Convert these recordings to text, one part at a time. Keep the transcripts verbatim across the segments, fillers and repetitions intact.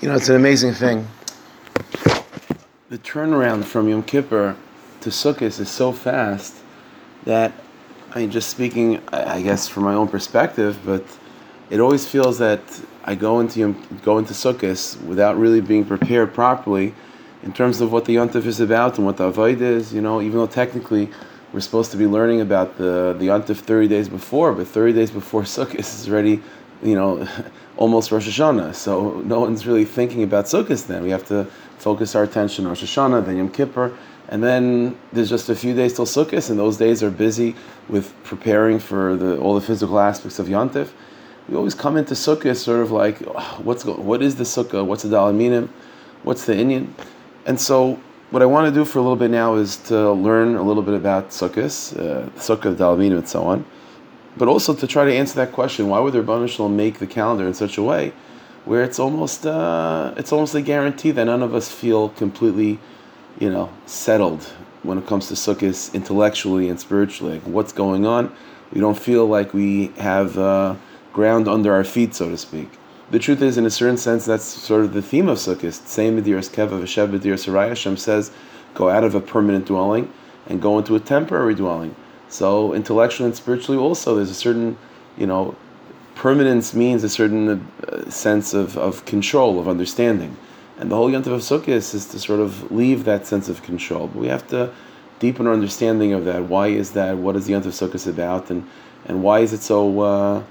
You know, it's an amazing thing. The turnaround from Yom Kippur to Sukkot is so fast that, I mean, just speaking, I guess, from my own perspective, but it always feels that I go into Yom, go into Sukkot without really being prepared properly in terms of what the Yom Tov is about and what the Avodah is, you know, even though technically we're supposed to be learning about the, the Yom Tov thirty days before, but thirty days before Sukkot is already, you know, almost Rosh Hashanah. So no one's really thinking about Sukkot then. We have to focus our attention on Rosh Hashanah, then Yom Kippur, and then there's just a few days till Sukkot, and those days are busy with preparing for the all the physical aspects of Yom Tov. We always come into Sukkot sort of like, oh, what's go- what is the Sukkah? What's the Dalaminim? What's the Inyan? And so what I want to do for a little bit now is to learn a little bit about Sukkot, uh, Sukkah, Dalaminim, and so on, but also to try to answer that question: why would the Rebbeinu Shalom make the calendar in such a way where it's almost uh, it's almost a guarantee that none of us feel completely, you know, settled when it comes to Sukkot intellectually and spiritually? Like, what's going on? We don't feel like we have uh, ground under our feet, so to speak. The truth is, in a certain sense, that's sort of the theme of Sukkot. Same with B'diras Keva, V'shev B'diras Arayah. Hashem says, go out of a permanent dwelling and go into a temporary dwelling. So intellectually and spiritually also, there's a certain, you know, permanence means a certain uh, sense of, of control, of understanding. And the whole Yom Tov of Sukkot is to sort of leave that sense of control. But we have to deepen our understanding of that. Why is that? What is the Yom Tov of Sukkot about? And, and why is it so... Uh,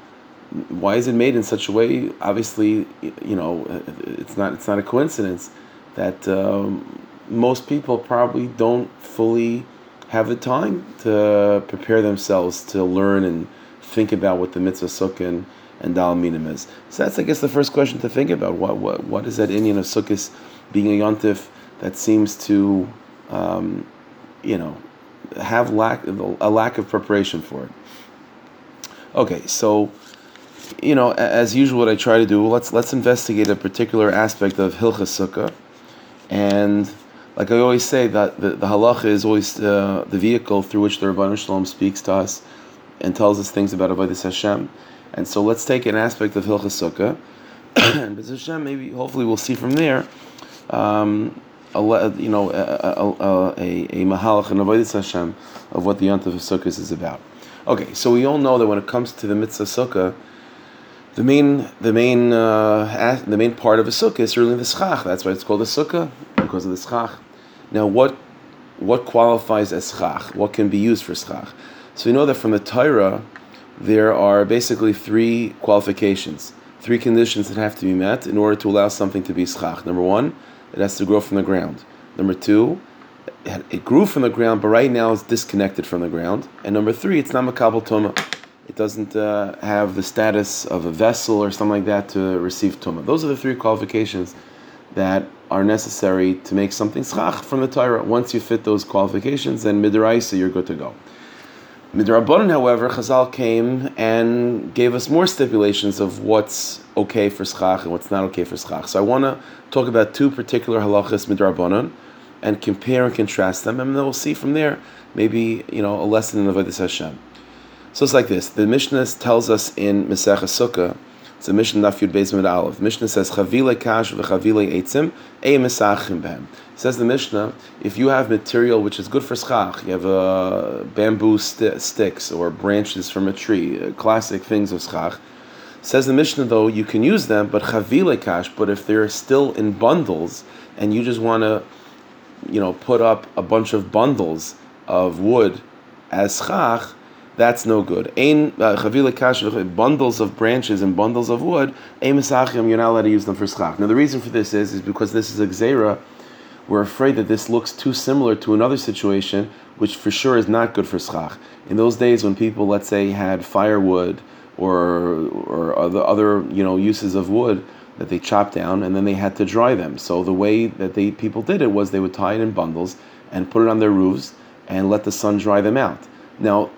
Why is it made in such a way? Obviously, you know, it's not it's not a coincidence that um, most people probably don't fully have the time to prepare themselves to learn and think about what the mitzvah Sukkah and, and Dalaminim is. So that's, I guess, the first question to think about. What what what is that Inyan of Sukkot being a Yom Tov that seems to, um, you know, have lack a lack of preparation for it? Okay, so. You know, as usual, what I try to do, let's let's investigate a particular aspect of Hilchas Sukkah, and like I always say, that the, the halacha is always uh, the vehicle through which the Rebbeinu Shalom speaks to us and tells us things about Avodas Hashem. And so, let's take an aspect of Hilchas Sukkah, and B'ezras Hashem, maybe hopefully we'll see from there, um, a, you know, a a mahalach and Avodas Hashem of what the Yom Tov of Sukkah is about. Okay, so we all know that when it comes to the mitzvah Sukkah, The main, the main, uh, the main part of a sukkah is really the schach. That's why it's called a sukkah, because of the schach. Now, what, what qualifies as schach? What can be used for schach? So we know that from the Torah, there are basically three qualifications, three conditions that have to be met in order to allow something to be schach. Number one, it has to grow from the ground. Number two, it grew from the ground, but right now it's disconnected from the ground. And number three, it's not makabel toma. It doesn't uh, have the status of a vessel or something like that to receive tumah. Those are the three qualifications that are necessary to make something schach from the Torah. Once you fit those qualifications, then midaraisa, you're good to go. Midrabanan, however, Chazal came and gave us more stipulations of what's okay for schach and what's not okay for schach. So I want to talk about two particular halachas midrabanan and compare and contrast them, and then we'll see from there maybe, you know, a lesson in Avodas Hashem. So it's like this. The Mishnah tells us in Masechah Sukkah, it's a Mishnah Daf Yud Beis Amud Aleph. The Mishnah says, Chavile kash v'chavile eitzim, ei mesachim b'hem. Says the Mishnah, if you have material which is good for schach, you have uh, bamboo st- sticks or branches from a tree, uh, classic things of schach. Says the Mishnah, though, you can use them, but chavile kash, but if they're still in bundles and you just want to, you know, put up a bunch of bundles of wood as schach, that's no good. Bundles of branches and bundles of wood, you're not allowed to use them for schach. Now the reason for this is, is because this is a gzeira. We're afraid that this looks too similar to another situation, which for sure is not good for schach. In those days when people, let's say, had firewood or or other, other you know uses of wood that they chopped down and then they had to dry them. So the way that they people did it was they would tie it in bundles and put it on their roofs and let the sun dry them out. Now,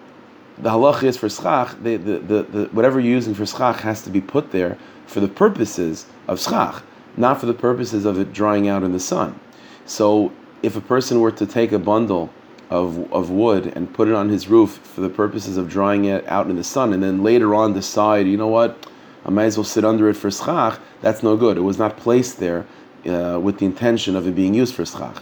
the halach is for schach, the, the, the, the, whatever you're using for schach has to be put there for the purposes of schach, not for the purposes of it drying out in the sun. So if a person were to take a bundle of of wood and put it on his roof for the purposes of drying it out in the sun, and then later on decide, you know what, I might as well sit under it for schach. That's no good. It was not placed there uh, with the intention of it being used for schach.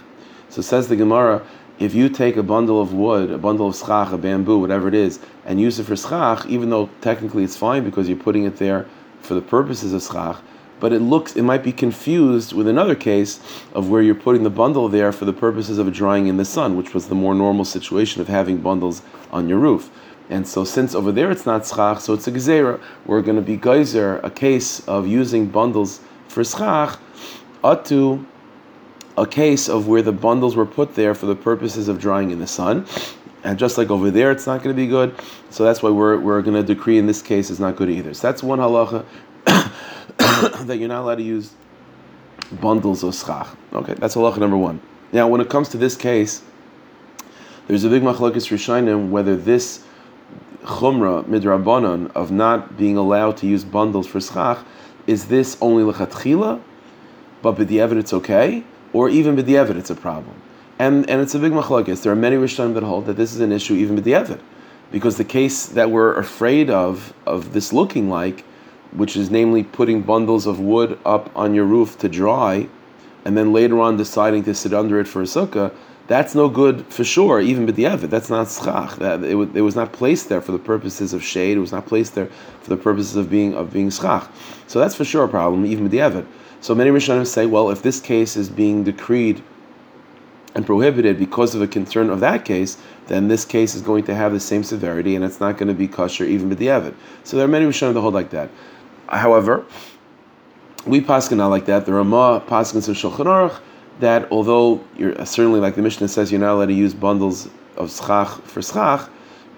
So says the Gemara, if you take a bundle of wood, a bundle of schach, a bamboo, whatever it is, and use it for schach, even though technically it's fine because you're putting it there for the purposes of schach, but it looks, it might be confused with another case of where you're putting the bundle there for the purposes of drying in the sun, which was the more normal situation of having bundles on your roof. And so since over there it's not schach, so it's a gezerah. We're going to be geyser, a case of using bundles for schach, atu, a case of where the bundles were put there for the purposes of drying in the sun. And just like over there, it's not going to be good. So that's why we're we're going to decree in this case is not good either. So that's one halacha that you're not allowed to use bundles of schach. Okay, that's halacha number one. Now, when it comes to this case, there's a big machlokes rishonim whether this chumrah midrabanan of not being allowed to use bundles for schach is this only lechatchila, but b'diavad it's okay, or even b'diavad it's a problem. And and it's a big machlokes. There are many rishonim that hold that this is an issue even b'diavad, because the case that we're afraid of of this looking like, which is namely putting bundles of wood up on your roof to dry, and then later on deciding to sit under it for a sukkah, that's no good for sure, even b'diavad. That's not schach. That it, it was not placed there for the purposes of shade. It was not placed there for the purposes of being of being schach. So that's for sure a problem, even b'diavad. So many rishonim say, well, if this case is being decreed and prohibited because of a concern of that case, then this case is going to have the same severity, and it's not going to be kosher even b'diavad. So there are many rishonim that hold like that. However, we paskin not like that. The Rama paskins in Shulchan Aruch that although you're certainly, like the Mishnah says, you're not allowed to use bundles of schach for schach,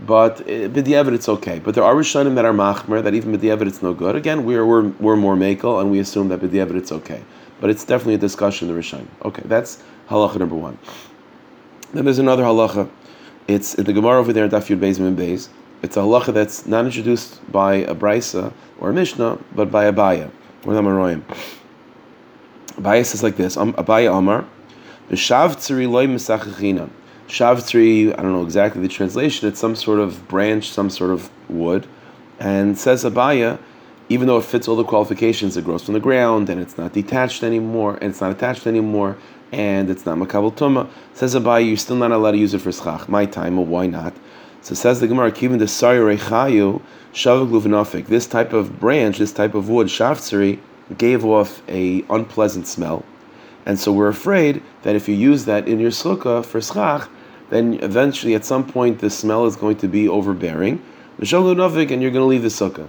but b'diavad it's okay. But there are rishonim that are machmer that even b'diavad it's no good. Again, we're we're we're more makel and we assume that b'diavad it's okay. But it's definitely a discussion the rishonim. Okay, that's halacha number one. Then there's another halacha. It's the Gemara over there in Daf Yud Beis Mem Beis. It's a halacha that's not introduced by a brisa or a mishnah, but by Abaya or the Amaroyim. Abaya says like this: um, Abaya Amar, the Shavtzri loy misachachina. Shavtzri, I don't know exactly the translation. It's some sort of branch, some sort of wood, and says Abaya, even though it fits all the qualifications, it grows from the ground and it's not detached anymore, and it's not attached anymore, and it's not makabel tumah. Says Abaya, you're still not allowed to use it for schach. My time, or why not? So says the Gemara, Kivin desarei chayu shavaglu v'nafik. This type of branch, this type of wood, shavtzeri, gave off a unpleasant smell, and so we're afraid that if you use that in your sukkah for schach, then eventually at some point the smell is going to be overbearing, v'shavaglu v'nafik, and you're going to leave the sukkah.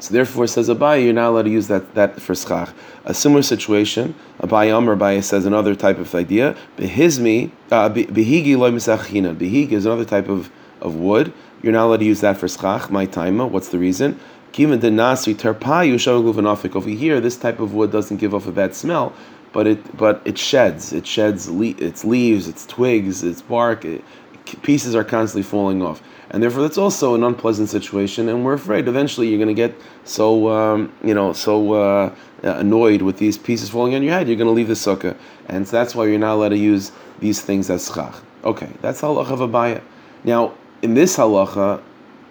So therefore, says Abaye, you're not allowed to use that that for schach. A similar situation, Abaye Amar Abaye says another type of idea. Behizmi behigi loy misachchina. Behig is another type of of wood, you're not allowed to use that for schach. My taima, what's the reason? Kiven denasi terpayu shavaglu v'nafik. Over here, this type of wood doesn't give off a bad smell, but it but it sheds. It sheds le- its leaves, its twigs, its bark. It, pieces are constantly falling off, and therefore that's also an unpleasant situation. And we're afraid eventually you're going to get so um, you know so uh, annoyed with these pieces falling on your head, you're going to leave the sukkah, and so that's why you're not allowed to use these things as schach. Okay, that's halacha of Abaya. Now, in this halacha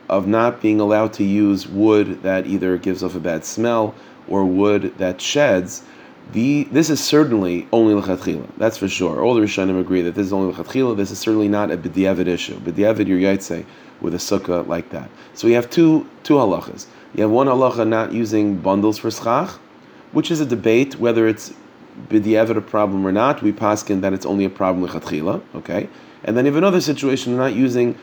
of not being allowed to use wood that either gives off a bad smell or wood that sheds, the this is certainly only l'chatchila. That's for sure. All the Rishonim agree that this is only l'chatchila. This is certainly not a b'diavad issue. B'diavad you're yaitzeh with a sukkah like that. So we have two two halachas. You have one halacha not using bundles for schach, which is a debate whether it's b'diavad a problem or not. We paskin that it's only a problem l'chatchila. Okay, and then you have another situation of not using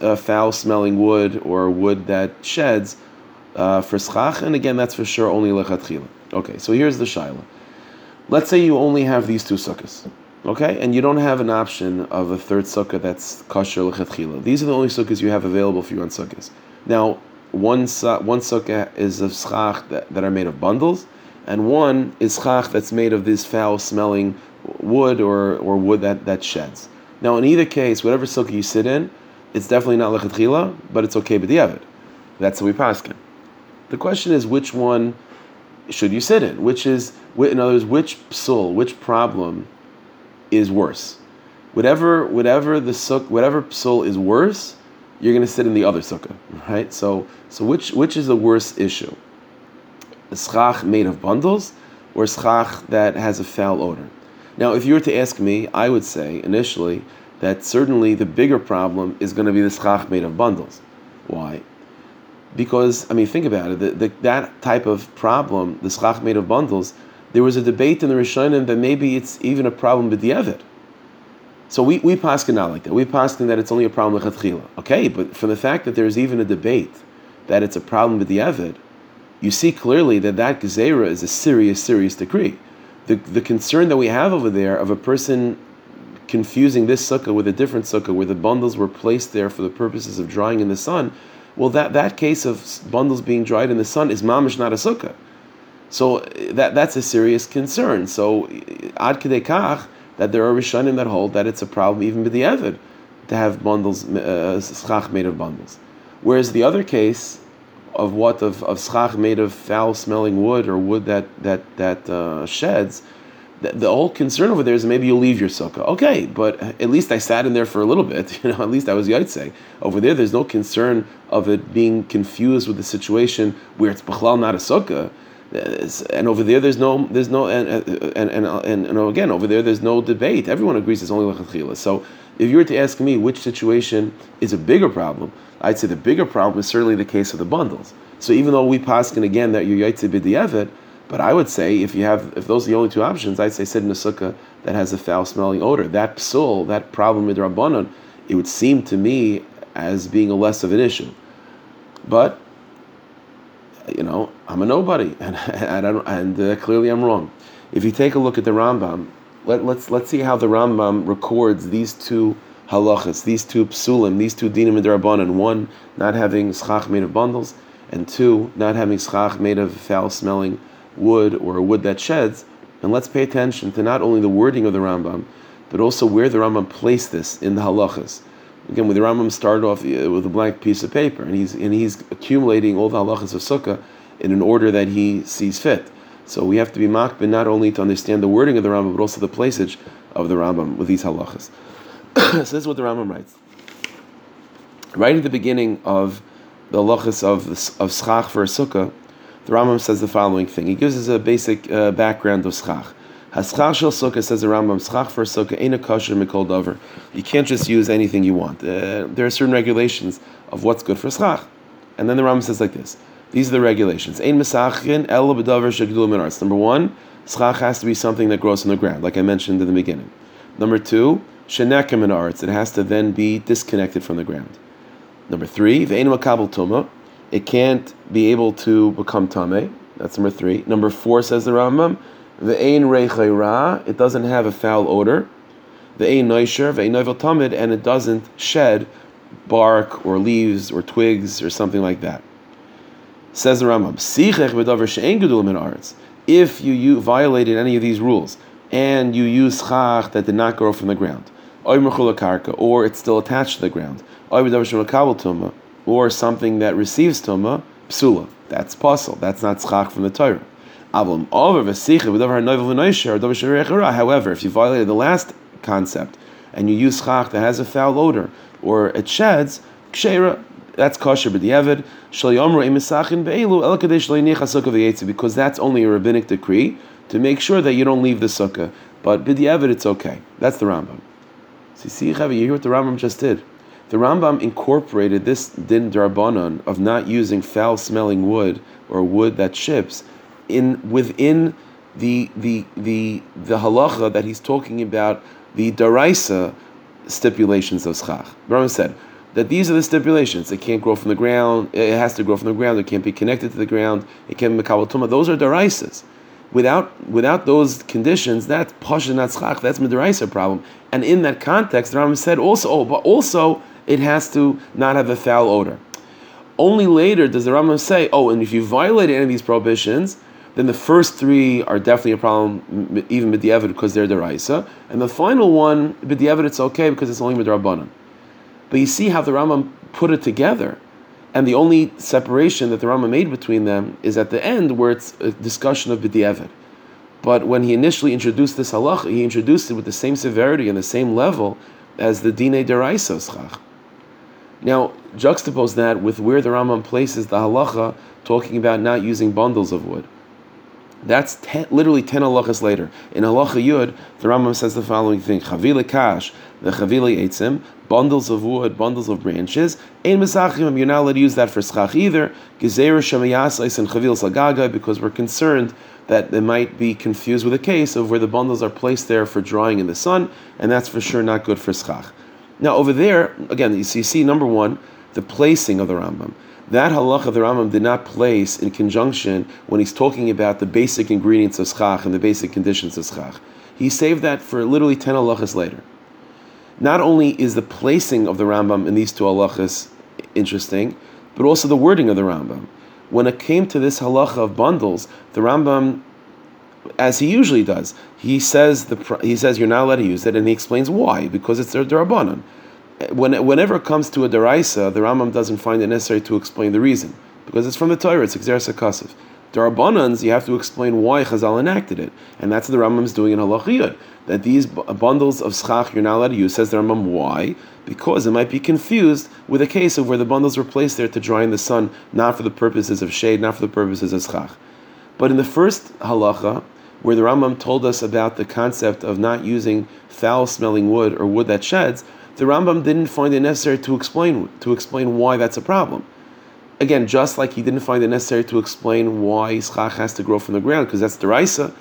Uh, foul-smelling wood or wood that sheds uh, for schach, and again, that's for sure only lechatchila. Okay, so here's the shaila. Let's say you only have these two sukkahs, okay, and you don't have an option of a third sukkah that's kosher lechatchila. These are the only sukkahs you have available for you on sukkahs. Now, one su- one sukkah is of schach that, that are made of bundles, and one is schach that's made of this foul-smelling wood or or wood that that sheds. Now, in either case, whatever sukkah you sit in, it's definitely not lechatchila, but it's okay b'diavad. That's how we paskin. The question is, which one should you sit in? Which is, in other words, which psul, which problem is worse? Whatever, whatever the suk, whatever psul is worse, you're going to sit in the other sukkah, right? So, so which which is the worse issue? schach made of bundles or schach that has a foul odor. Now, if you were to ask me, I would say initially that certainly the bigger problem is going to be the schach made of bundles. Why? Because, I mean, think about it, the, the, that type of problem, the schach made of bundles, there was a debate in the Rishonim that maybe it's even a problem b'diavad. So we, we paskin not like that. We paskin that it's only a problem lechatchila. Okay, but from the fact that there's even a debate that it's a problem b'diavad, you see clearly that that gezerah is a serious, serious decree. The the concern that we have over there of a person confusing this sukkah with a different sukkah where the bundles were placed there for the purposes of drying in the sun, well, that, that case of bundles being dried in the sun is mamish not a sukkah. So that that's a serious concern. So ad kedei kach that there are Rishonim that hold that it's a problem even with the Evid to have bundles, uh, schach made of bundles. Whereas the other case of what of, of schach made of foul smelling wood or wood that that that uh, sheds, the, the whole concern over there is maybe you leave your sukkah. Okay, but at least I sat in there for a little bit. You know, at least I was yaitzeh. Over there, there's no concern of it being confused with the situation where it's bichlal not a sukkah. And over there, there's no, there's no, and and and, and, and again, over there, there's no debate. Everyone agrees it's only lechatchila. So, if you were to ask me which situation is a bigger problem, I'd say the bigger problem is certainly the case of the bundles. So, even though we paskin again that you're yaitzeh b'diavad, but I would say if you have, if those are the only two options, I'd say sit in a sukkah that has a foul-smelling odor. That psul, that problem midrabanan, it would seem to me as being a less of an issue, but. You know, I'm a nobody, and and, I don't, and uh, clearly I'm wrong. If you take a look at the Rambam, let, let's let's see how the Rambam records these two halachas, these two psulim, these two dinim midrabanan. One, not having schach made of bundles, and two, not having schach made of foul-smelling wood or wood that sheds. And let's pay attention to not only the wording of the Rambam, but also where the Rambam placed this in the halachas. Again, with the Rambam started off with a blank piece of paper, and he's and he's accumulating all the halachas of sukkah in an order that he sees fit. So we have to be makbid not only to understand the wording of the Rambam, but also the placage of the Rambam with these halachas. So this is what the Rambam writes. Right at the beginning of the halachas of of schach for a sukkah, the Rambam says the following thing. He gives us a basic uh, background of schach. Haschach shel sukkah, says the Rambam, schach for sukkah ain't a kosher mikol davar. You can't just use anything you want. Uh, there are certain regulations of what's good for schach, and then the Rambam says like this: these are the regulations. Ein mesachin ela b'davar shegdul min ha'aretz. Number one, schach has to be something that grows on the ground, like I mentioned in the beginning. Number two, shenekem min ha'aretz. It has to then be disconnected from the ground. Number three, ve'ein makabel tuma. It can't be able to become tameh. That's number three. Number four, says the Rambam, the ein reichei ra, it doesn't have a foul odor. The ein noisher, the ein novel tamid, and it doesn't shed bark or leaves or twigs or something like that. Says the Rambam, sichech b'davar she'en gedul min ha'aretz. If you, you violated any of these rules and you use schach that did not grow from the ground, or it's still attached to the ground, or something that receives tumah, psula. That's puzzle. That's not schach from the Torah. However, if you violated the last concept and you use schach that has a foul odor or it sheds, that's kosher b'diavad, because that's only a rabbinic decree to make sure that you don't leave the sukkah. But b'diavad, it's okay. That's the Rambam. See, you hear what the Rambam just did? The Rambam incorporated this din d'rabanan of not using foul-smelling wood or wood that chips in within the the the the halacha that he's talking about, the daraisa stipulations of schach. Rambam said that these are the stipulations. It can't grow from the ground. It has to grow from the ground. It can't be connected to the ground. It can't be mekabel tumah. Those are daraisas. Without without those conditions, that's pasha not schach. That's midaraisa problem. And in that context, Rambam said also, oh, but also it has to not have a foul odor. Only later does the Rambam say, oh, and if you violate any of these prohibitions, then the first three are definitely a problem, even b'diavad, because they're deraisa, and the final one, b'diavad, it's okay because it's only midrabanan. But you see how the Rambam put it together, and the only separation that the Rambam made between them is at the end, where it's a discussion of b'diavad. But when he initially introduced this halacha, he introduced it with the same severity and the same level as the dinei deraisa schach. Now, juxtapose that with where the Rambam places the halacha talking about not using bundles of wood. That's ten, literally ten halachas later. In halacha yud, the Rambam says the following thing: Chavile kash, the chavile eitzim, bundles of wood, bundles of branches. Ein mesachim, you're not allowed to use that for schach either. Gezeira shemayasais and chavil sagaga, because we're concerned that they might be confused with a case of where the bundles are placed there for drying in the sun, and that's for sure not good for schach. Now over there, again, you see, you see number one, the placing of the Rambam. That halacha the Rambam did not place in conjunction when he's talking about the basic ingredients of schach and the basic conditions of schach. He saved that for literally ten halachas later. Not only is the placing of the Rambam in these two halachas interesting, but also the wording of the Rambam. When it came to this halacha of bundles, the Rambam, as he usually does, he says the he says you're not allowed to use it, and he explains why, because it's a derabanan. When, whenever it comes to a deraisa, the Rambam doesn't find it necessary to explain the reason, because it's from the Torah, it's exeres hakasif. Derabanans, you have to explain why Chazal enacted it, and that's what the Rambam is doing in halachiyot, that these bundles of schach you're not allowed to use, says the Rambam, why? Because it might be confused with a case of where the bundles were placed there to dry in the sun, not for the purposes of shade, not for the purposes of schach. But in the first halacha, where the Rambam told us about the concept of not using foul-smelling wood or wood that sheds, the Rambam didn't find it necessary to explain to explain why that's a problem. Again, just like he didn't find it necessary to explain why schach has to grow from the ground, because that's deraisa,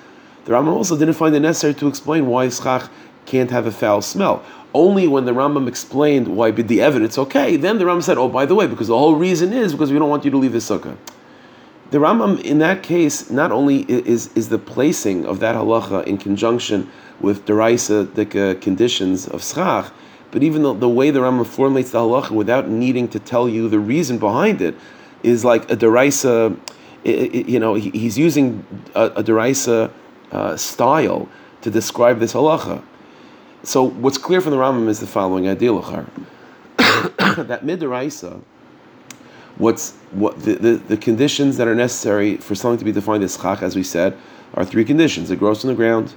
the Rambam also didn't find it necessary to explain why schach can't have a foul smell. Only when the Rambam explained why b'di'evid it's okay, then the Rambam said, oh, by the way, because the whole reason is because we don't want you to leave the sukkah. The Rambam, in that case, not only is, is the placing of that halacha in conjunction with deraisa conditions of schach, but even the, the way the Rambam formulates the halacha without needing to tell you the reason behind it is like a deraisa, you know, he, he's using a, a deraisa uh, style to describe this halacha. So what's clear from the Rambam is the following idea, Lachar. That mid-deraisa, what's, what, the, the, the conditions that are necessary for something to be defined as schach, as we said, are three conditions. It grows from the ground,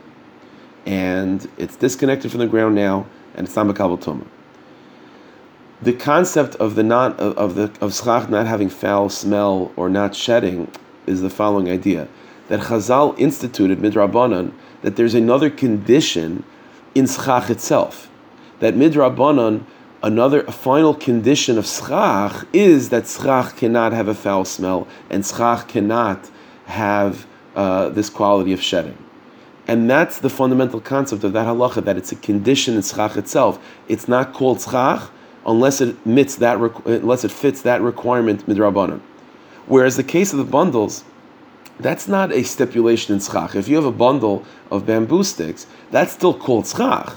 and it's disconnected from the ground now, and it's not mekabel tumah. The concept of the not of the of schach not having foul smell or not shedding is the following idea: that Chazal instituted midrabanan that there's another condition in schach itself. That midrabanan, another a final condition of schach is that schach cannot have a foul smell and schach cannot have uh, this quality of shedding. And that's the fundamental concept of that halacha, that it's a condition in schach itself. It's not called schach unless it fits that requ- unless it fits that requirement midrabanan. Whereas the case of the bundles, that's not a stipulation in schach. If you have a bundle of bamboo sticks, that's still called schach.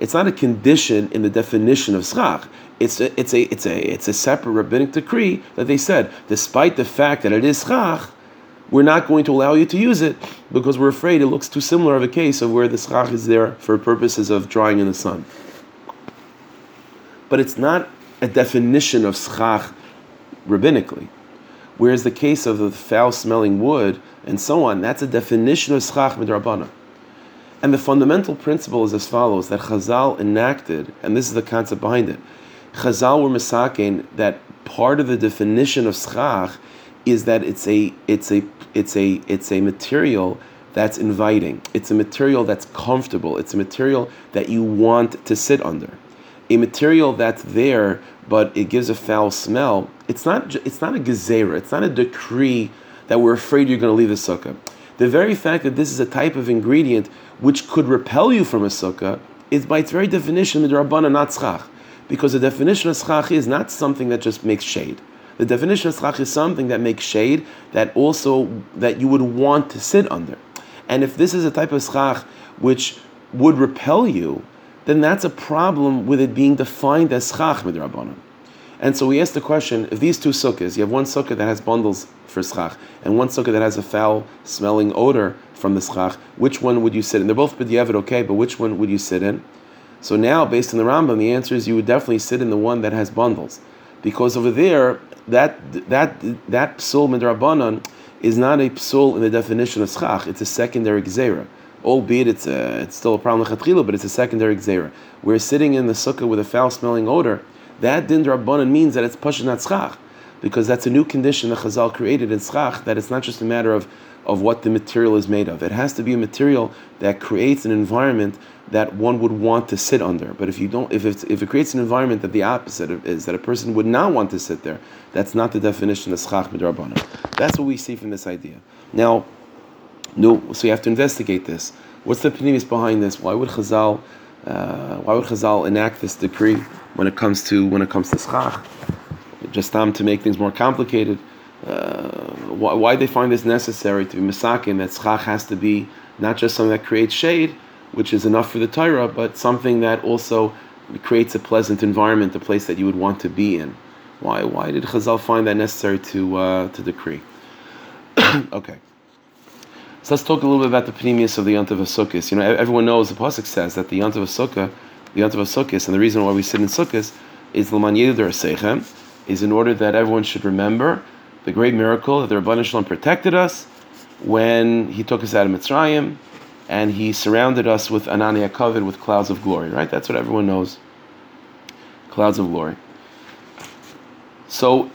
It's not a condition in the definition of schach. It's a, it's a it's a it's a separate rabbinic decree that they said, despite the fact that it is schach, we're not going to allow you to use it because we're afraid it looks too similar of a case of where the schach is there for purposes of drying in the sun. But it's not a definition of schach rabbinically. Whereas the case of the foul-smelling wood and so on, that's a definition of schach midrabana. And the fundamental principle is as follows, that Chazal enacted, and this is the concept behind it, Chazal were misaken that part of the definition of schach is that it's a it's a it's a it's a material that's inviting. It's a material that's comfortable. It's a material that you want to sit under. A material that's there, but it gives a foul smell. It's not it's not a gezerah. It's not a decree that we're afraid you're going to leave the sukkah. The very fact that this is a type of ingredient which could repel you from a sukkah is by its very definition midrabbanan, not schach, because the definition of schach is not something that just makes shade. The definition of schach is something that makes shade, that also that you would want to sit under. And if this is a type of schach which would repel you, then that's a problem with it being defined as schach midrabanan. And so we ask the question, if these two sukkahs, you have one sukkah that has bundles for schach, and one sukkah that has a foul-smelling odor from the schach, which one would you sit in? They're both b'di'evid, okay, but which one would you sit in? So now, based on the Rambam, the answer is you would definitely sit in the one that has bundles. Because over there, that that that psul midrabanan is not a psul in the definition of schach. It's a secondary gzeira, albeit it's a, it's still a problem lechatchila, but it's a secondary gzeira. We're sitting in the sukkah with a foul-smelling odor. That din drabanan means that it's pasha not schach, because that's a new condition that Chazal created in schach. That it's not just a matter of of what the material is made of. It has to be a material that creates an environment that one would want to sit under. But if you don't, if it's, if it creates an environment that the opposite is, that a person would not want to sit there, that's not the definition of schach midrabanan. That's what we see from this idea. Now, no, so you have to investigate this. What's the pnimis behind this? Why would Chazal, uh, why would Chazal enact this decree when it comes to when it comes to schach? Just um, to make things more complicated. Uh, why, why they find this necessary to be misakin, that schach has to be not just something that creates shade, which is enough for the Torah, but something that also creates a pleasant environment, a place that you would want to be in. Why? Why did Chazal find that necessary to uh, to decree? Okay. So let's talk a little bit about the panemius of the Yontav HaSukkos. You know, everyone knows the pasuk says that the Yontav HaSukkah, the Yontav HaSukkos, and the reason why we sit in Sukkos is l'man yidor seichem, is in order that everyone should remember the great miracle that the Rabbanah Shalom protected us when He took us out of Mitzrayim, and He surrounded us with Anani HaKavod, with clouds of glory, right? That's what everyone knows. Clouds of glory. So,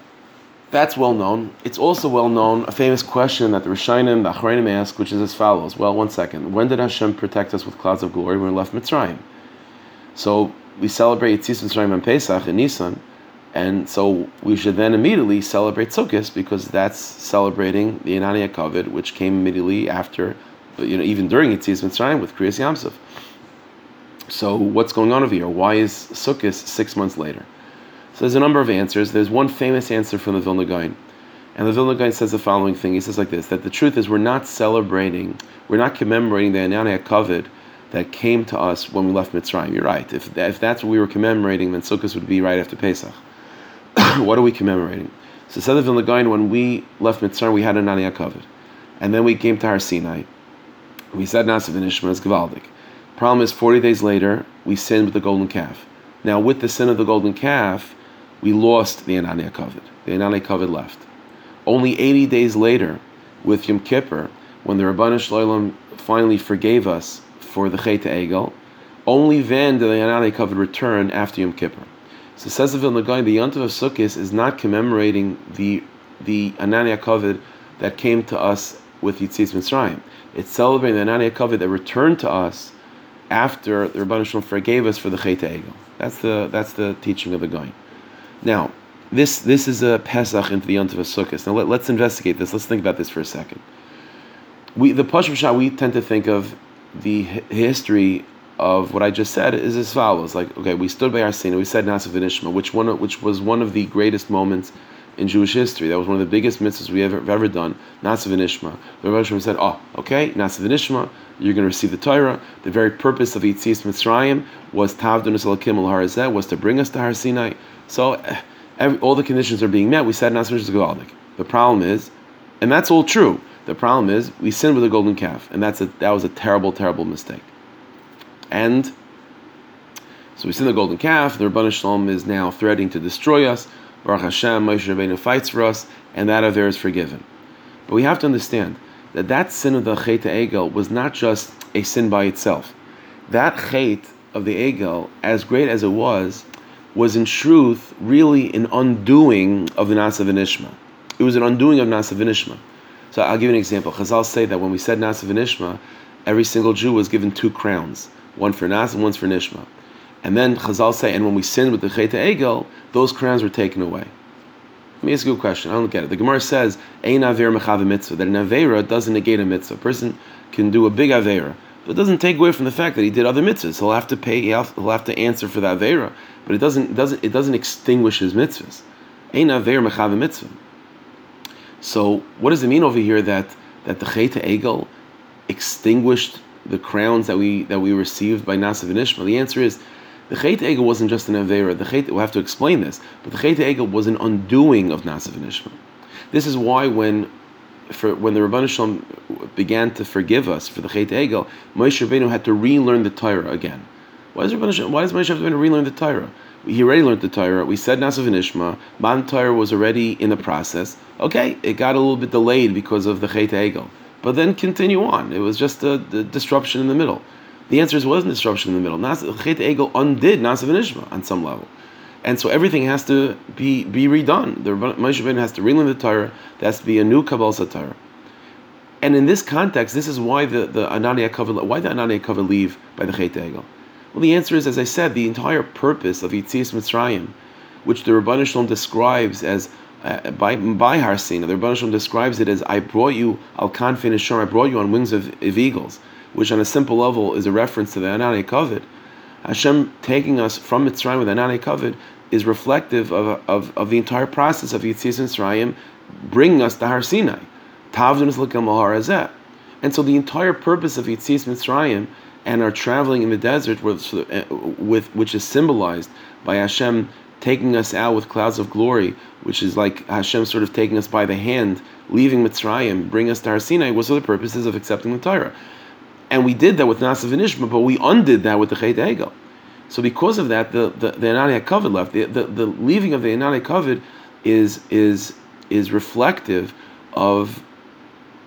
that's well known. It's also well known, a famous question that the Rishonim, the Achronim ask, which is as follows. Well, one second. When did Hashem protect us with clouds of glory? When we left Mitzrayim. So, we celebrate Yitzis Mitzrayim and Pesach in Nisan, and so we should then immediately celebrate Sukkot, because that's celebrating the Anani HaKavod, which came immediately after, you know, even during Yitzis Mitzrayim with Kriyas Yamsuf. So what's going on over here? Why is Sukkot six months later? So there's a number of answers. There's one famous answer from the Vilna Gaon. And the Vilna Gaon says the following thing. He says like this, that the truth is we're not celebrating, we're not commemorating the Anani HaKavod that came to us when we left Mitzrayim. You're right. If, if that's what we were commemorating, then Sukkot would be right after Pesach. What are we commemorating? So said the Vilna Gaon, when we left Mitzrayim, we had Anani HaKavod. And then we came to Har Sinai. We said Nasa V'Nishma as Gevaldik. Problem is, forty days later, we sinned with the golden calf. Now, with the sin of the golden calf, we lost the Anani HaKavod. The Anani HaKavod left. Only eighty days later, with Yom Kippur, when the Rabbanah Shalom finally forgave us for the Chet HaEgel, only then did the Anani HaKavod return after Yom Kippur. So says the Vilna Gaon, the Yontav of Sukkos is not commemorating the the Anani HaKavod that came to us with Yitzis Mitzrayim. It's celebrating the Anani HaKavod that returned to us after the Rabbanah Shalom forgave us for the Chet HaEgel. That's the that's the teaching of the Gaon. Now, this this is a Pesach into the Yontav of Sukkos. Now let, let's investigate this. Let's think about this for a second. We the Pashut Pshat we tend to think of the history of what I just said is as follows. Like, okay, we stood by Har Sinai, we said Nasa V'Nishma, which one, which was one of the greatest moments in Jewish history. That was one of the biggest mitzvahs we ever have ever done. Nasa V'Nishma. The Rebbe Shlomo said, "Oh, okay, Nasa V'Nishma, you're going to receive the Torah." The very purpose of Yitzias Mitzrayim was Tavdunus Elokim Al Har Hazeh, was to bring us to Har Sinai. So every, all the conditions are being met. We said Nasa V'Nishma Gevaldik. The problem is, and that's all true. The problem is we sinned with a golden calf, and that's a, that was a terrible, terrible mistake. And so we see the golden calf. The Rabbanah Shalom is now threatening to destroy us. Baruch Hashem, Moshe Rabbeinu fights for us, and that aver is forgiven. But we have to understand that that sin of the Chet HaEgel was not just a sin by itself. That Chet of the Egel, as great as it was, was in truth really an undoing of the Nasa V'Nishma. It was an undoing of Nasa V'Nishma. So I'll give you an example. Chazal say that when we said Nasa V'Nishma, every single Jew was given two crowns. One for Nas and one for Nishma. And then Chazal say, and when we sinned with the Chet HaEgel, those crowns were taken away. Let me ask you a question. I don't get it. The Gemara says, Ein Aver Mechav Mitzvah, that an Avera doesn't negate a Mitzvah. A person can do a big Avera, but it doesn't take away from the fact that he did other Mitzvahs. He'll have to pay, he'll have, he'll have to answer for that Avera, but it doesn't, doesn't, it doesn't extinguish his Mitzvahs. Ein Aver Mechav Mitzvah. So, what does it mean over here that, that the Chet HaEgel extinguished the crowns that we that we received by Nasa V'Nishma? The answer is, the Chet HaEgel wasn't just an Avera. The Chet, we'll have to explain this, but the Chet HaEgel was an undoing of Nasa V'Nishma. This is why when for, when the Rabbanah Shalom began to forgive us for the Chet HaEgel, Moshe Rabbeinu had to relearn the Torah again. Why does Rabbanah Shalom, why does Moshe Rabbeinu relearn the Torah? He already learned the Torah. We said Nasa V'Nishma. Man Torah was already in the process. Okay, it got a little bit delayed because of the Chet HaEgel. But then continue on. It was just a, a disruption in the middle. The answer is, it wasn't disruption in the middle. Chet HaEgel undid Nasa V'Nishma on some level. And so everything has to be, be redone. The Moshe Rabbeinu has to relearn the Torah. There has to be a new Kabbalah Torah. And in this context, this is why the the Anani HaKavod, why the Anani HaKavod leave by the Chet Egel. Well, the answer is, as I said, the entire purpose of Yitzias Mitzrayim, which the Rebbeinu Shalom describes as uh, by by Har Sinai, the Rebbeinu Shalom describes it as, "I brought you al kanfei neshama," I brought you on wings of, of eagles, which on a simple level is a reference to the Anani HaKavod. Hashem taking us from Mitzrayim with Anani HaKavod is reflective of, of of the entire process of Yitzias Mitzrayim, bringing us to Har Sinai. And so the entire purpose of Yitzias Mitzrayim and our traveling in the desert, with, with which is symbolized by Hashem taking us out with clouds of glory, which is like Hashem sort of taking us by the hand, leaving Mitzrayim, bringing us to Har Sinai, was for the purposes of accepting the Torah. And we did that with Nasa V'Nishma, but we undid that with the Chet Egel. So because of that, the the, the Anani HaKavod left. The, the the leaving of the Anani HaKavod is is is reflective of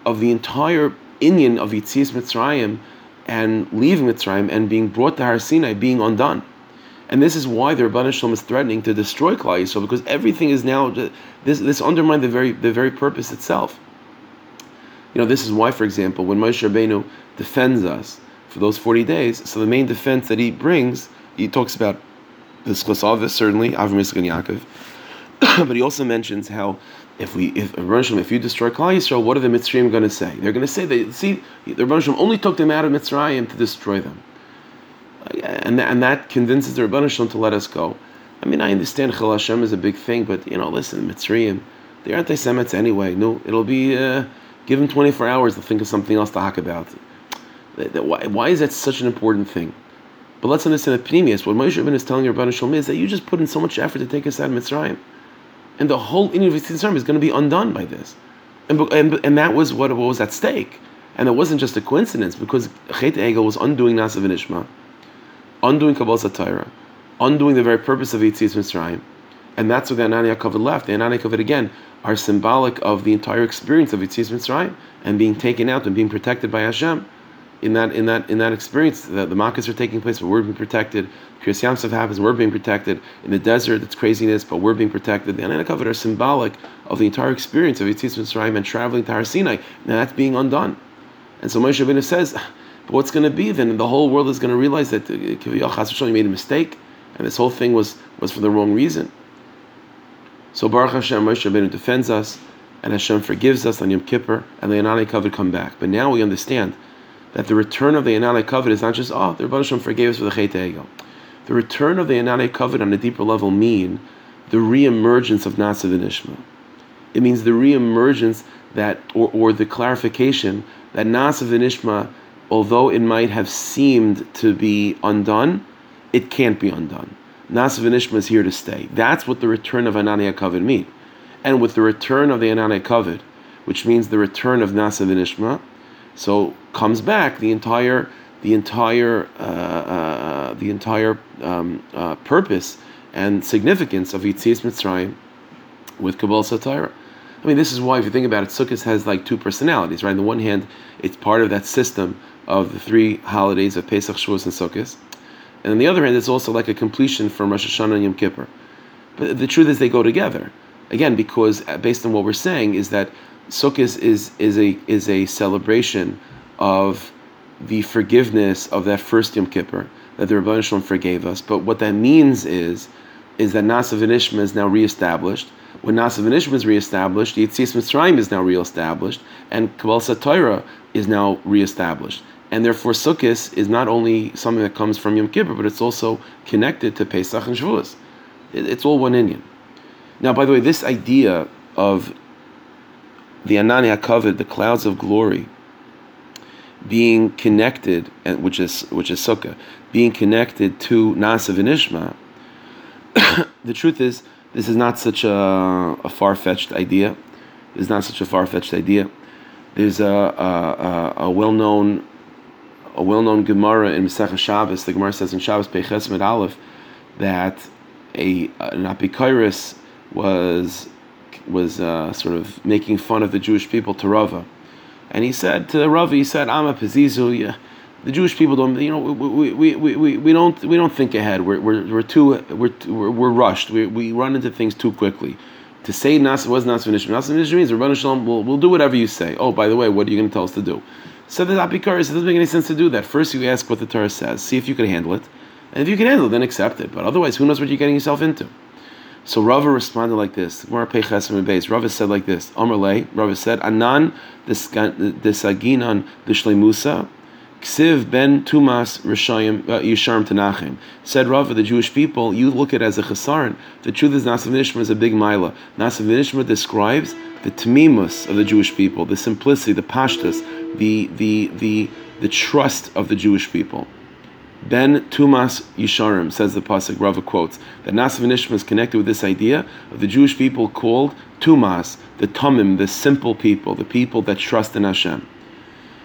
of the entire inyan of Yitzias Mitzrayim and leaving Mitzrayim and being brought to Har Sinai, being undone. And this is why the Rebbeinu Shalom is threatening to destroy Klal Yisrael, because everything is now this this undermined the very the very purpose itself. You know, this is why, for example, when Moshe Rabbeinu defends us for those forty days, so the main defense that he brings, he talks about the Sklasavis, certainly, Avram Yitzchak and Yaakov, but he also mentions how if we, if Rebbeinu Shalom, if you destroy Klal Yisrael, what are the Mitzrayim going to say? They're going to say that, see, the Rebbeinu Shalom only took them out of Mitzrayim to destroy them, and that, and that convinces the Rebbeinu Shalom to let us go. I mean, I understand Chil Hashem is a big thing, but you know, listen, Mitzrayim, they're anti-Semites anyway. No, it'll be uh, give them twenty-four hours to think of something else to hack about. That, that, why, why is that such an important thing? But let's understand that Pnimius, what Moshe Rabbeinu is telling Rebbeinu Shalom is that you just put in so much effort to take us out of Mitzrayim, and the whole Yitzias Mitzrayim is going to be undone by this. And and, and that was what, what was at stake. And it wasn't just a coincidence, because Chet Egel was undoing Nasa V'Nishma, undoing Kabbalah Torah, undoing the very purpose of Yitzias Mitzrayim. And that's what the Anani HaKavod left. The Anani HaKavod, again, are symbolic of the entire experience of Yitzias Mitzrayim and being taken out and being protected by Hashem. In that, in that, in that experience, the, the Makkos are taking place, but we're being protected. Kriyas Yamsuf happens, we're being protected. In the desert, it's craziness, but we're being protected. The Anani HaKavod are symbolic of the entire experience of Yitzias Mitzrayim and traveling to Har Sinai. Now that's being undone. And so Moshe Rabbeinu says, but what's going to be then? The whole world is going to realize that uh, you made a mistake, and this whole thing was, was for the wrong reason. So Baruch Hashem, Moshe Rabbeinu defends us, and Hashem forgives us on Yom Kippur, and the Anani HaKavod come back. But now we understand that the return of the Anani HaKavod is not just, oh, the Rebbeinu Shalom forgave us for the Chet Egel. The return of the Anani HaKavod on a deeper level means the reemergence of Nasa V'Nishma. It means the reemergence that, or, or the clarification that Nasa V'Nishma, although it might have seemed to be undone, it can't be undone. Nasa V'Nishma is here to stay. That's what the return of Anani HaKavod means. And with the return of the Anani HaKavod, which means the return of Nasa V'Nishma, so comes back the entire, the entire, uh, uh, the entire um, uh, purpose and significance of Yitzias Mitzrayim with Kabbalah Satira. I mean, this is why, if you think about it, Sukkot has like two personalities, right? On the one hand, it's part of that system of the three holidays of Pesach, Shavuos, and Sukkot, and on the other hand, it's also like a completion from Rosh Hashanah and Yom Kippur. But the truth is, they go together. Again, because based on what we're saying is that Sukkot is, is is a is a celebration of the forgiveness of that first Yom Kippur that the Rebbeinu Shalom forgave us. But what that means is is that Nasa V'Nishma is now reestablished. When Nasa V'Nishma is reestablished, Yitzias Mitzrayim is now reestablished, and Kabbalah Torah is now reestablished. And therefore, Sukkot is not only something that comes from Yom Kippur, but it's also connected to Pesach and Shavuos. It, it's all one inyan. Now, by the way, this idea of the Anani HaKavod, the clouds of glory, being connected, and which is which is Sukkah, being connected to Nasa V'Nishma, the truth is, this is not such a, a far-fetched idea. It's not such a far-fetched idea. There's a a, a, a well-known a well-known Gemara in Masechah Shabbos. The Gemara says in Shabbos Pei Ches Amud Aleph that a an apikoros was was uh, sort of making fun of the Jewish people to Rava, and he said to Rava, he said, "I'm a Pazizu. Yeah. The Jewish people don't, you know, we we, we, we, we don't we don't think ahead. We're we're, we're too we're we're rushed. We we run into things too quickly. To say nas was nas v'nishma, nas v'nishma means Rabbeinu Shalom will will do whatever you say. Oh, by the way, what are you going to tell us to do? So the apikar is it doesn't make any sense to do that. First, you ask what the Torah says, see if you can handle it, and if you can handle it, then accept it. But otherwise, who knows what you're getting yourself into? So Rava responded like this. Rava said like this. Amar le, Rava said, Anan desaginan b'shleimusa ksiv ben tumas rishayim yisharm tanachim. Said Rava, the Jewish people, you look at it as a chesaron. The truth is, Nasa v'nishma is a big mila. Nasa v'nishma describes the tmimus of the Jewish people, the simplicity, the pashtus, the the the the trust of the Jewish people. Ben Tumas Yisharim, says the pasuk. Rava quotes that Nas V'Nishma is connected with this idea of the Jewish people called Tumas, the Tumim, the simple people, the people that trust in Hashem.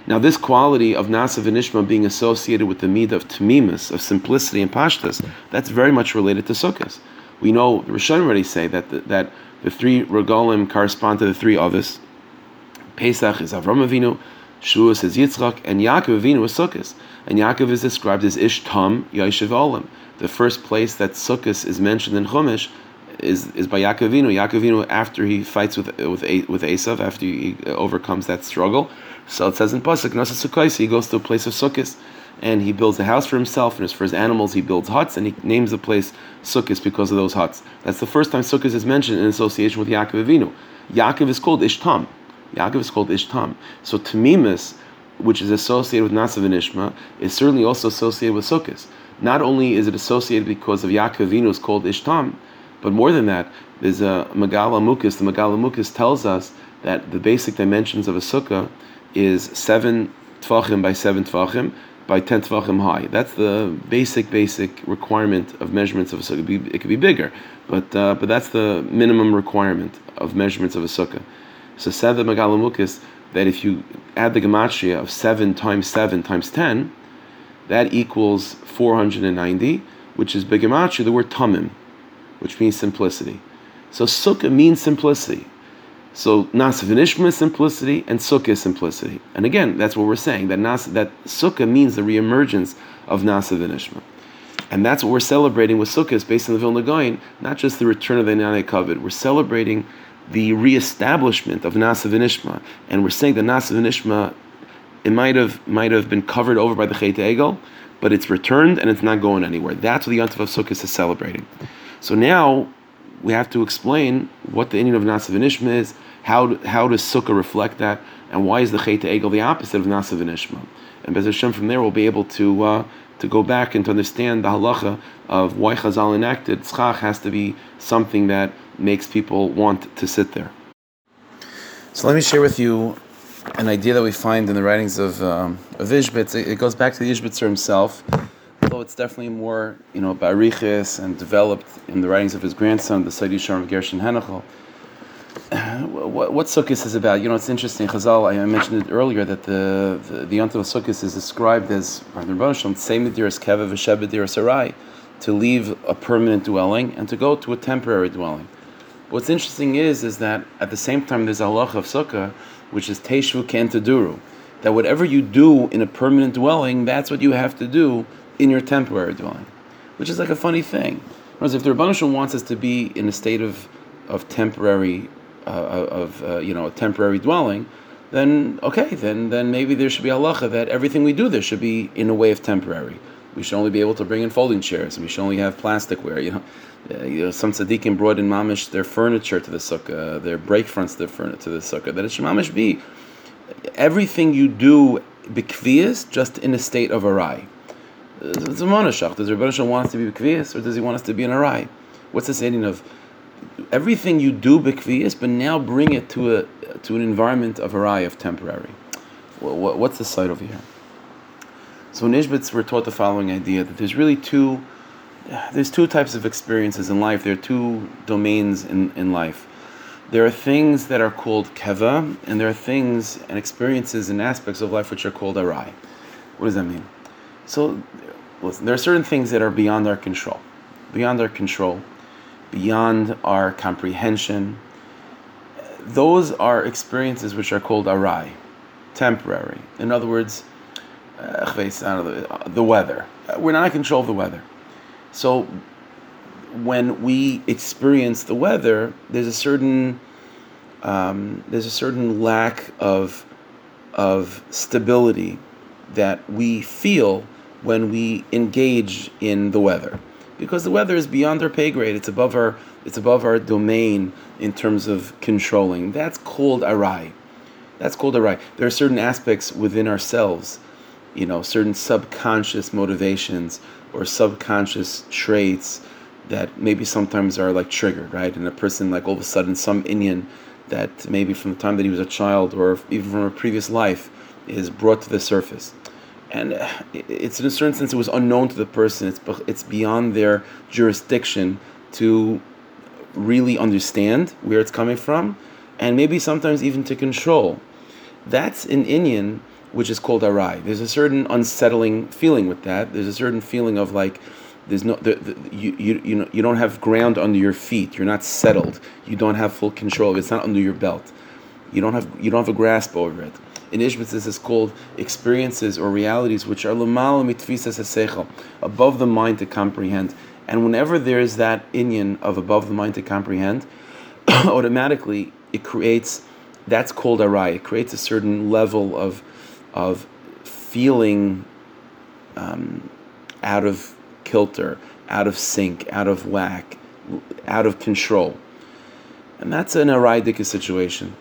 Now, this quality of Nas V'Nishma being associated with the midah of Tmimus, of simplicity and pashtus, that's very much related to Sukkos. We know the Rishonim already say that the, that the three regalim correspond to the three others. Pesach is Avram Avinu, Shavuos is Yitzchak, and Yaakov Avinu is Sukkos. And Yaakov is described as Ish Tam Yashiv Olam. The first place that Sukkos is mentioned in Chumash is is by Yaakov Avinu. Yaakov Avinu, after he fights with with with Esav, after he overcomes that struggle, so it says in pasuk Nasa Sukkos, he goes to a place of Sukkos, and he builds a house for himself and his first animals. He builds huts, and he names the place Sukkos because of those huts. That's the first time Sukkos is mentioned in association with Yaakov Avinu. Yaakov is called Ish Tam. Yaakov is called Ish Tam. So Tamimus, which is associated with Nasa V'Nishma, is certainly also associated with Sukkos. Not only is it associated because of Yaakov Avinu's called Ish Tam, but more than that, there's a Megala Mukas. The Megala Mukas tells us that the basic dimensions of a sukkah is seven tefachim by seven tefachim by ten tefachim high. That's the basic, basic requirement of measurements of a sukkah. It could be, it could be bigger, but uh, but that's the minimum requirement of measurements of a sukkah. So said the Megala Mukas, that if you add the gematria of seven times seven times ten, that equals four hundred ninety, which is by gematria the word tamim, which means simplicity. So sukkah means simplicity. So nas v'nishma is simplicity, and sukkah is simplicity. And again, that's what we're saying, that nas, that sukkah means the reemergence of nas v'nishma. And that's what we're celebrating with sukkahs based on the Vilna Gaon, not just the return of the Inyanei Kavod. We're celebrating the reestablishment of Nasa V'Nishma, and we're saying that Nasa V'Nishma, it might have might have been covered over by the Chet Egel, but it's returned and it's not going anywhere. That's what the Yom Tov of Sukkos is celebrating. So now we have to explain what the Indian of Nasa V'Nishma is, how how does Sukkah reflect that, and why is the Chet Egel the opposite of Nasa V'Nishma? And Be'ez Hashem, from there we'll be able to uh, to go back and to understand the halacha of why Chazal enacted tzchach has to be something that makes people want to sit there. So let me share with you an idea that we find in the writings of um, of Ishbitz. It, it goes back to the Ishbitzer himself, although it's definitely more, you know, barichis and developed in the writings of his grandson, the Sayyid Yisharim of Gershon Hanachel. What, what Sukkos is about? You know, it's interesting. Chazal, I, I mentioned it earlier that the the, the Yom Tov of Sukkos is described as to leave a permanent dwelling and to go to a temporary dwelling. What's interesting is is that at the same time there's a halacha of sukkah, which is teishvu ken taduru, that whatever you do in a permanent dwelling, that's what you have to do in your temporary dwelling, which is like a funny thing. Whereas if the Rebbeinu Shalom wants us to be in a state of of temporary uh, of uh, you know a temporary dwelling, then okay, then then maybe there should be a halacha that everything we do there should be in a way of temporary. We should only be able to bring in folding chairs, and we should only have plasticware. You know, uh, you know, some tzaddikim brought in mamish their furniture to the sukkah, their brake fronts to the sukkah. That it should mamish be everything you do b'kviyas, just in a state of arai. It's a monashach. Does Rebbeinu Shalom want us to be b'kviyas, or does he want us to be in arai? What's this idea of everything you do b'kviyas, but now bring it to a to an environment of arai, of temporary? What, what's the side over here? So in Ishbitz we're taught the following idea, that there's really two, there's two types of experiences in life. There are two domains in, in life. There are things that are called keva, and there are things and experiences and aspects of life which are called arai. What does that mean? So, listen, there are certain things that are beyond our control, beyond our control, beyond our comprehension. Those are experiences which are called arai, temporary. In other words, Uh, the weather. We're not in control of the weather. So when we experience the weather, there's a certain um, there's a certain lack of of stability that we feel when we engage in the weather, because the weather is beyond our pay grade. It's above our it's above our domain in terms of controlling. That's called arai. That's called arai. There are certain aspects within ourselves, you know, certain subconscious motivations or subconscious traits that maybe sometimes are like triggered, right? And a person, like all of a sudden, some Indian that maybe from the time that he was a child or even from a previous life is brought to the surface. And it's in a certain sense, it was unknown to the person. It's it's beyond their jurisdiction to really understand where it's coming from, and maybe sometimes even to control. That's an Inyan which is called arai. There's a certain unsettling feeling with that. There's a certain feeling of like, there's no the, the, you you you know you don't have ground under your feet. You're not settled. You don't have full control. It's not under your belt. You don't have you don't have a grasp over it. In Ishbitz, this is called experiences or realities which are l'mala mitfisas haseichel, above the mind to comprehend. And whenever there is that inyan of above the mind to comprehend, automatically it creates, that's called arai. It creates a certain level of of feeling um, out of kilter, out of sync, out of whack, out of control. And that's an arai-dika situation.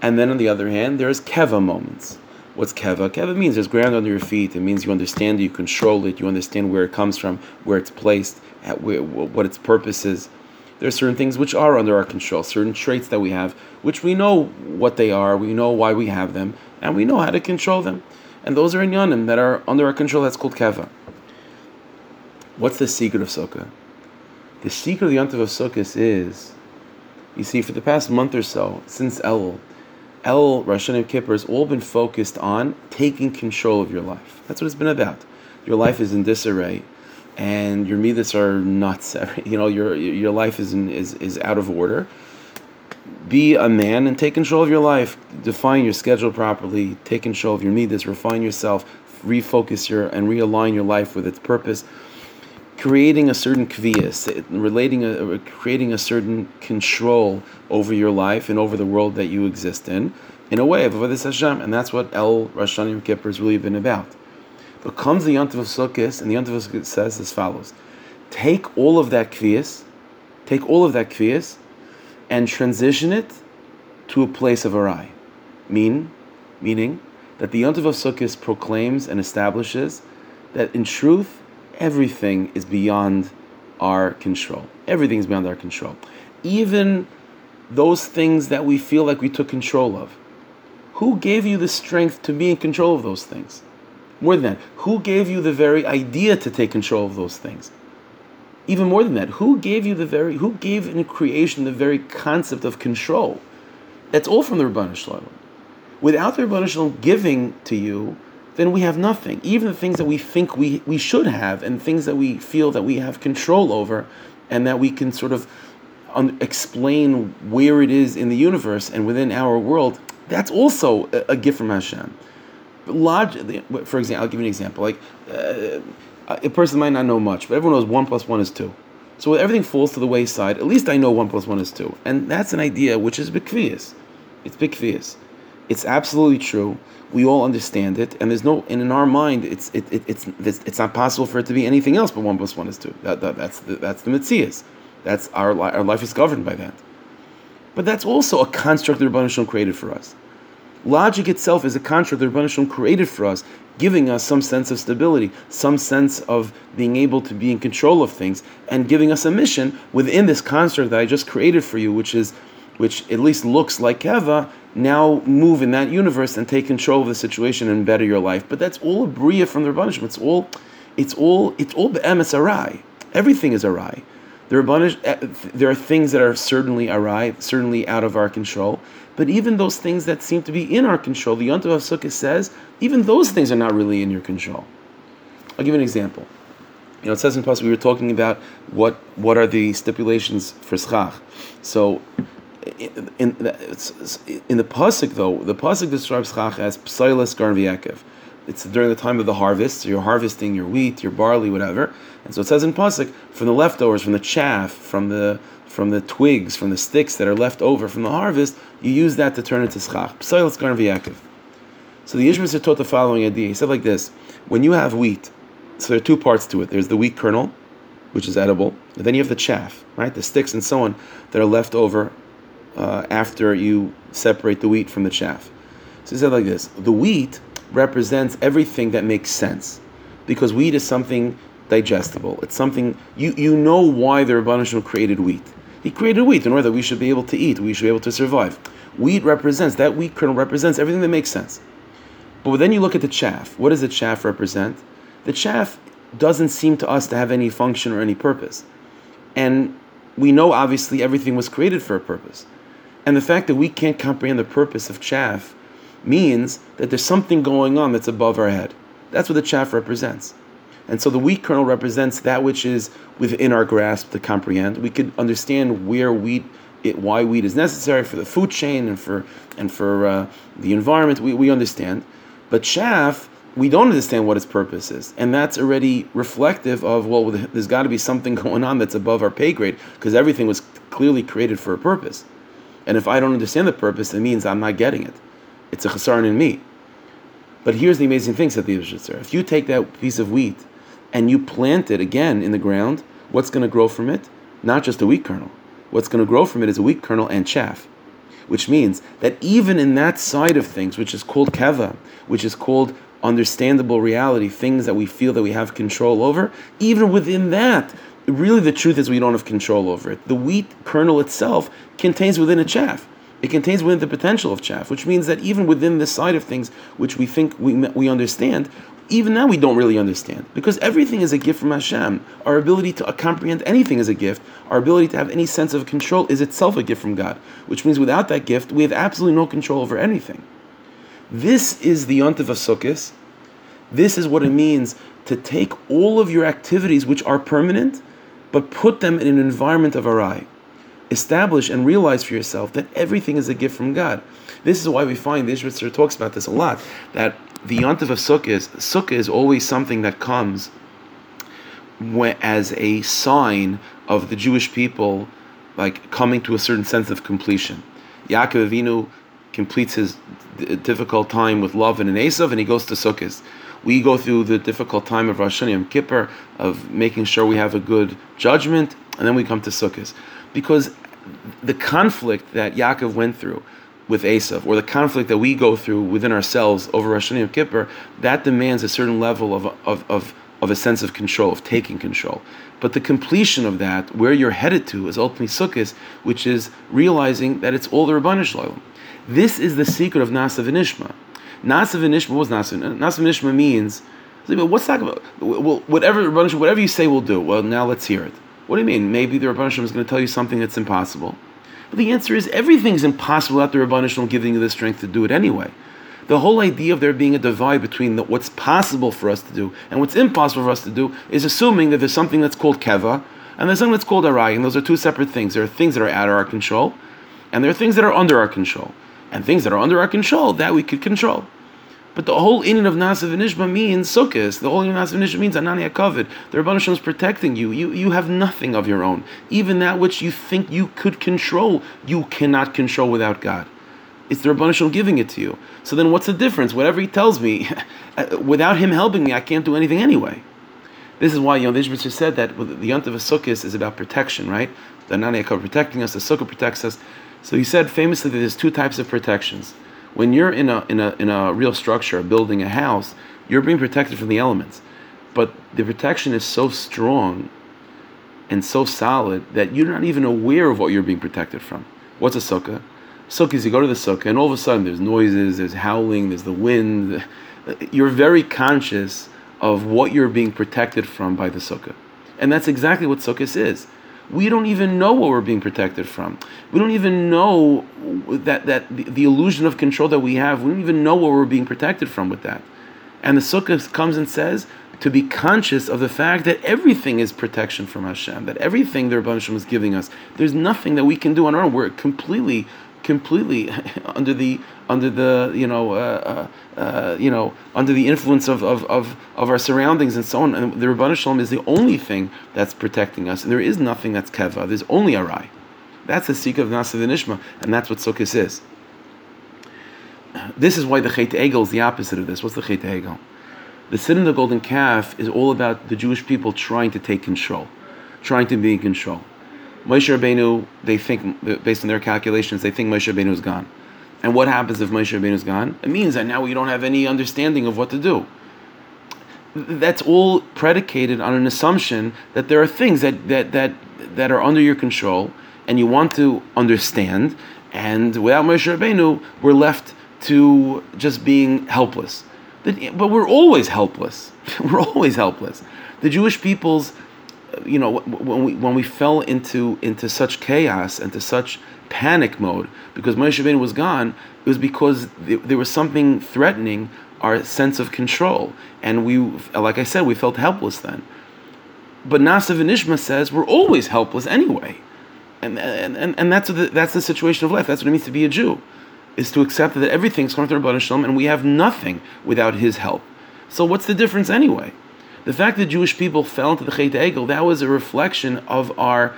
And then on the other hand, there's keva moments. What's keva? Keva means there's ground under your feet. It means you understand it, you control it, you understand where it comes from, where it's placed, at where, what its purpose is. There are certain things which are under our control, certain traits that we have, which we know what they are, we know why we have them, and we know how to control them. And those are in Yanim that are under our control. That's called keva. What's the secret of Sukkah? The secret of the Yontif of Sukkot is, you see, for the past month or so, since Elul, Elul, Rosh Hashanah, Kippur, has all been focused on taking control of your life. That's what it's been about. Your life is in disarray, and your midas are nuts. You know, your your life is in, is is out of order. Be a man and take control of your life. Define your schedule properly. Take control of your midas. Refine yourself. Refocus your and realign your life with its purpose. Creating a certain kviyas, relating, a, creating a certain control over your life and over the world that you exist in, in a way of Avodas Hashem, and that's what El Rosh Hashanah Yom Kippur has really been about. But comes the Yontif of Sukkot, and the Yontif of Sukkot says as follows: take all of that kviyas, take all of that kviyas, and transition it to a place of arai. Mean, meaning that the Yontif of Sukkot proclaims and establishes that in truth, everything is beyond our control. Everything is beyond our control. Even those things that we feel like we took control of. Who gave you the strength to be in control of those things? More than that, who gave you the very idea to take control of those things? Even more than that, who gave you the very, who gave in creation the very concept of control? That's all from the Ribono Shel Olam. Without the Ribono Shel Olam giving to you, then we have nothing. Even the things that we think we, we should have and things that we feel that we have control over and that we can sort of un- explain where it is in the universe and within our world, that's also a, a gift from Hashem. But log- for example, I'll give you an example. Like uh, a person might not know much, but everyone knows one plus one is two. So when everything falls to the wayside, at least I know one plus one is two. And that's an idea which is bikvius. It's bikvius. It's absolutely true. We all understand it, and there's no. And in our mind, it's it, it it's it's not possible for it to be anything else but one plus one is two. That, that that's the, that's the Metzias. That's our li- our life is governed by that. But that's also a construct that Ribono Shel Olam created for us. Logic itself is a construct that Ribono Shel Olam created for us, giving us some sense of stability, some sense of being able to be in control of things, and giving us a mission within this construct that I just created for you, which is. Which at least looks like Keva, now move in that universe and take control of the situation and better your life. But that's all a bria from the Ribono Shel Olam. It's all, it's all, it's all be'emes arai. Everything is arai. The Ribono Shel Olam, there are things that are certainly arai, certainly out of our control. But even those things that seem to be in our control, the Yontif of Sukkot says, even those things are not really in your control. I'll give you an example. You know, it says in Pasuk, we were talking about what what are the stipulations for schach. So. In, in the, in the pasuk, though, the pasuk describes schach as psoilas garv Yaakov. it's during the time of the harvest, so you're harvesting your wheat, your barley, whatever. And so it says in Pasuk, from the leftovers, from the chaff, from the from the twigs, from the sticks that are left over from the harvest, you use that to turn into schach. P'sayil Tzkarn v'Yaakov. So the Yishmael taught the following idea. He said like this: when you have wheat, so there are two parts to it. There's the wheat kernel, which is edible, and then you have the chaff, right? The sticks and so on that are left over uh, after you separate the wheat from the chaff. So he said like this: the wheat represents everything that makes sense, because wheat is something digestible. It's something you you know why the Rebbeinu Shel created wheat. He created wheat in order that we should be able to eat, we should be able to survive. Wheat represents, that wheat kernel represents everything that makes sense. But then you look at the chaff. What does the chaff represent? The chaff doesn't seem to us to have any function or any purpose. And we know, obviously, everything was created for a purpose. And the fact that we can't comprehend the purpose of chaff means that there's something going on that's above our head. That's what the chaff represents. And so the wheat kernel represents that which is within our grasp to comprehend. We could understand where wheat, it, why wheat is necessary for the food chain and for and for uh, the environment. We, we understand. But chaff, we don't understand what its purpose is. And that's already reflective of, well, there's got to be something going on that's above our pay grade, because everything was clearly created for a purpose. And if I don't understand the purpose, it means I'm not getting it. It's a chesaron in me. But here's the amazing thing, said the Yishitzer. If you take that piece of wheat and you plant it again in the ground, what's going to grow from it? Not just a wheat kernel. What's going to grow from it is a wheat kernel and chaff. Which means that even in that side of things, which is called keva, which is called understandable reality, things that we feel that we have control over, even within that, really the truth is we don't have control over it. The wheat kernel itself contains within it chaff. It contains within the potential of chaff, which means that even within this side of things, which we think we we understand, even now we don't really understand, because everything is a gift from Hashem. Our ability to comprehend anything is a gift. Our ability to have any sense of control is itself a gift from God, which means without that gift, we have absolutely no control over anything. This is the Yontif of Sukkos. This is what it means to take all of your activities, which are permanent, but put them in an environment of Arai. Establish and realize for yourself that everything is a gift from God. This is why we find the Yishmael Tzur talks about this a lot, that the Yontif of Sukkos, Sukkah is always something that comes as a sign of the Jewish people, like, coming to a certain sense of completion. Yaakov Avinu completes his difficult time with Lavan and Esav, and he goes to Sukkos. We go through the difficult time of Rosh Hashanah Yom Kippur, of making sure we have a good judgment, and then we come to Sukkos. Because the conflict that Yaakov went through with Esav, or the conflict that we go through within ourselves over Rosh Hashanah Yom Kippur, that demands a certain level of, of, of, of a sense of control, of taking control. But the completion of that, where you're headed to, is ultimately Sukkos, which is realizing that it's all the Rebbeinu Shel Olam. This is the secret of Nasa v'Nishma. Nasa v'Nishma, what was Nasa v'Nishma? Nasa v'Nishma means, what's that about? Well, whatever, whatever you say, we'll do. Well, now let's hear it. What do you mean? Maybe the Rebbeinu Shalom is going to tell you something that's impossible. But the answer is, everything's impossible without the Rebbeinu Shalom giving you the strength to do it anyway. The whole idea of there being a divide between the, what's possible for us to do and what's impossible for us to do is assuming that there's something that's called keva and there's something that's called arai, and those are two separate things. There are things that are out of our control, and there are things that are under our control. And things that are under our control, that we could control. But the whole inyan of Nasa v'Nishma means Sukkos. The whole inyan of Nasa v'Nishma means Anani HaKavod. The Rebbeinu Shalom is protecting you. You you have nothing of your own. Even that which you think you could control, you cannot control without God. It's the Rebbeinu Shalom giving it to you. So then what's the difference? Whatever he tells me, without him helping me, I can't do anything anyway. This is why, you know, the Yishmael said that the Yontif of Sukkos is about protection, right? The Anani HaKavod protecting us, the Sukkah protects us. So he said famously that there's two types of protections. When you're in a in a in a real structure, a building, a house, you're being protected from the elements. But the protection is so strong and so solid that you're not even aware of what you're being protected from. What's a sukkah? Sukkah is you go to the sukkah and all of a sudden there's noises, there's howling, there's the wind. You're very conscious of what you're being protected from by the sukkah. And that's exactly what Sukkos is. We don't even know what we're being protected from. We don't even know that that the, the illusion of control that we have. We don't even know what we're being protected from with that. And the Sukkah comes and says to be conscious of the fact that everything is protection from Hashem, that everything the Rebbeinu Shalom is giving us. There's nothing that we can do on our own. We're completely completely under the under the you know uh, uh, you know under the influence of, of, of, of our surroundings and so on. And the Ribbon Shalom is the only thing that's protecting us, and there is nothing that's keva. There's only arai. That's the sikh of Nasa V'Nishma, and that's what Sukkot is. This is why the Chet Egel is the opposite of this. What's the Chet Egel? The sin of the golden calf is all about the Jewish people trying to take control, trying to be in control. Moshe Rabbeinu, they think, based on their calculations, they think Moshe Rabbeinu is gone. And what happens if Moshe Rabbeinu is gone? It means that now we don't have any understanding of what to do. That's all predicated on an assumption that there are things that that that, that are under your control, and you want to understand, and without Moshe Rabbeinu, we're left to just being helpless. But we're always helpless. We're always helpless. The Jewish people's, you know, when we when we fell into into such chaos and to such panic mode because Moshe Rabbeinu was gone, it was because there was something threatening our sense of control, and we, like I said, we felt helpless then. But Nasa V'Nishma says we're always helpless anyway. And and and that's the that's the situation of life. That's what it means to be a Jew, is to accept that everything's coming through Ribbon Shalom, and we have nothing without His help. So what's the difference anyway? The fact that Jewish people fell into the Chet Egel, that was a reflection of our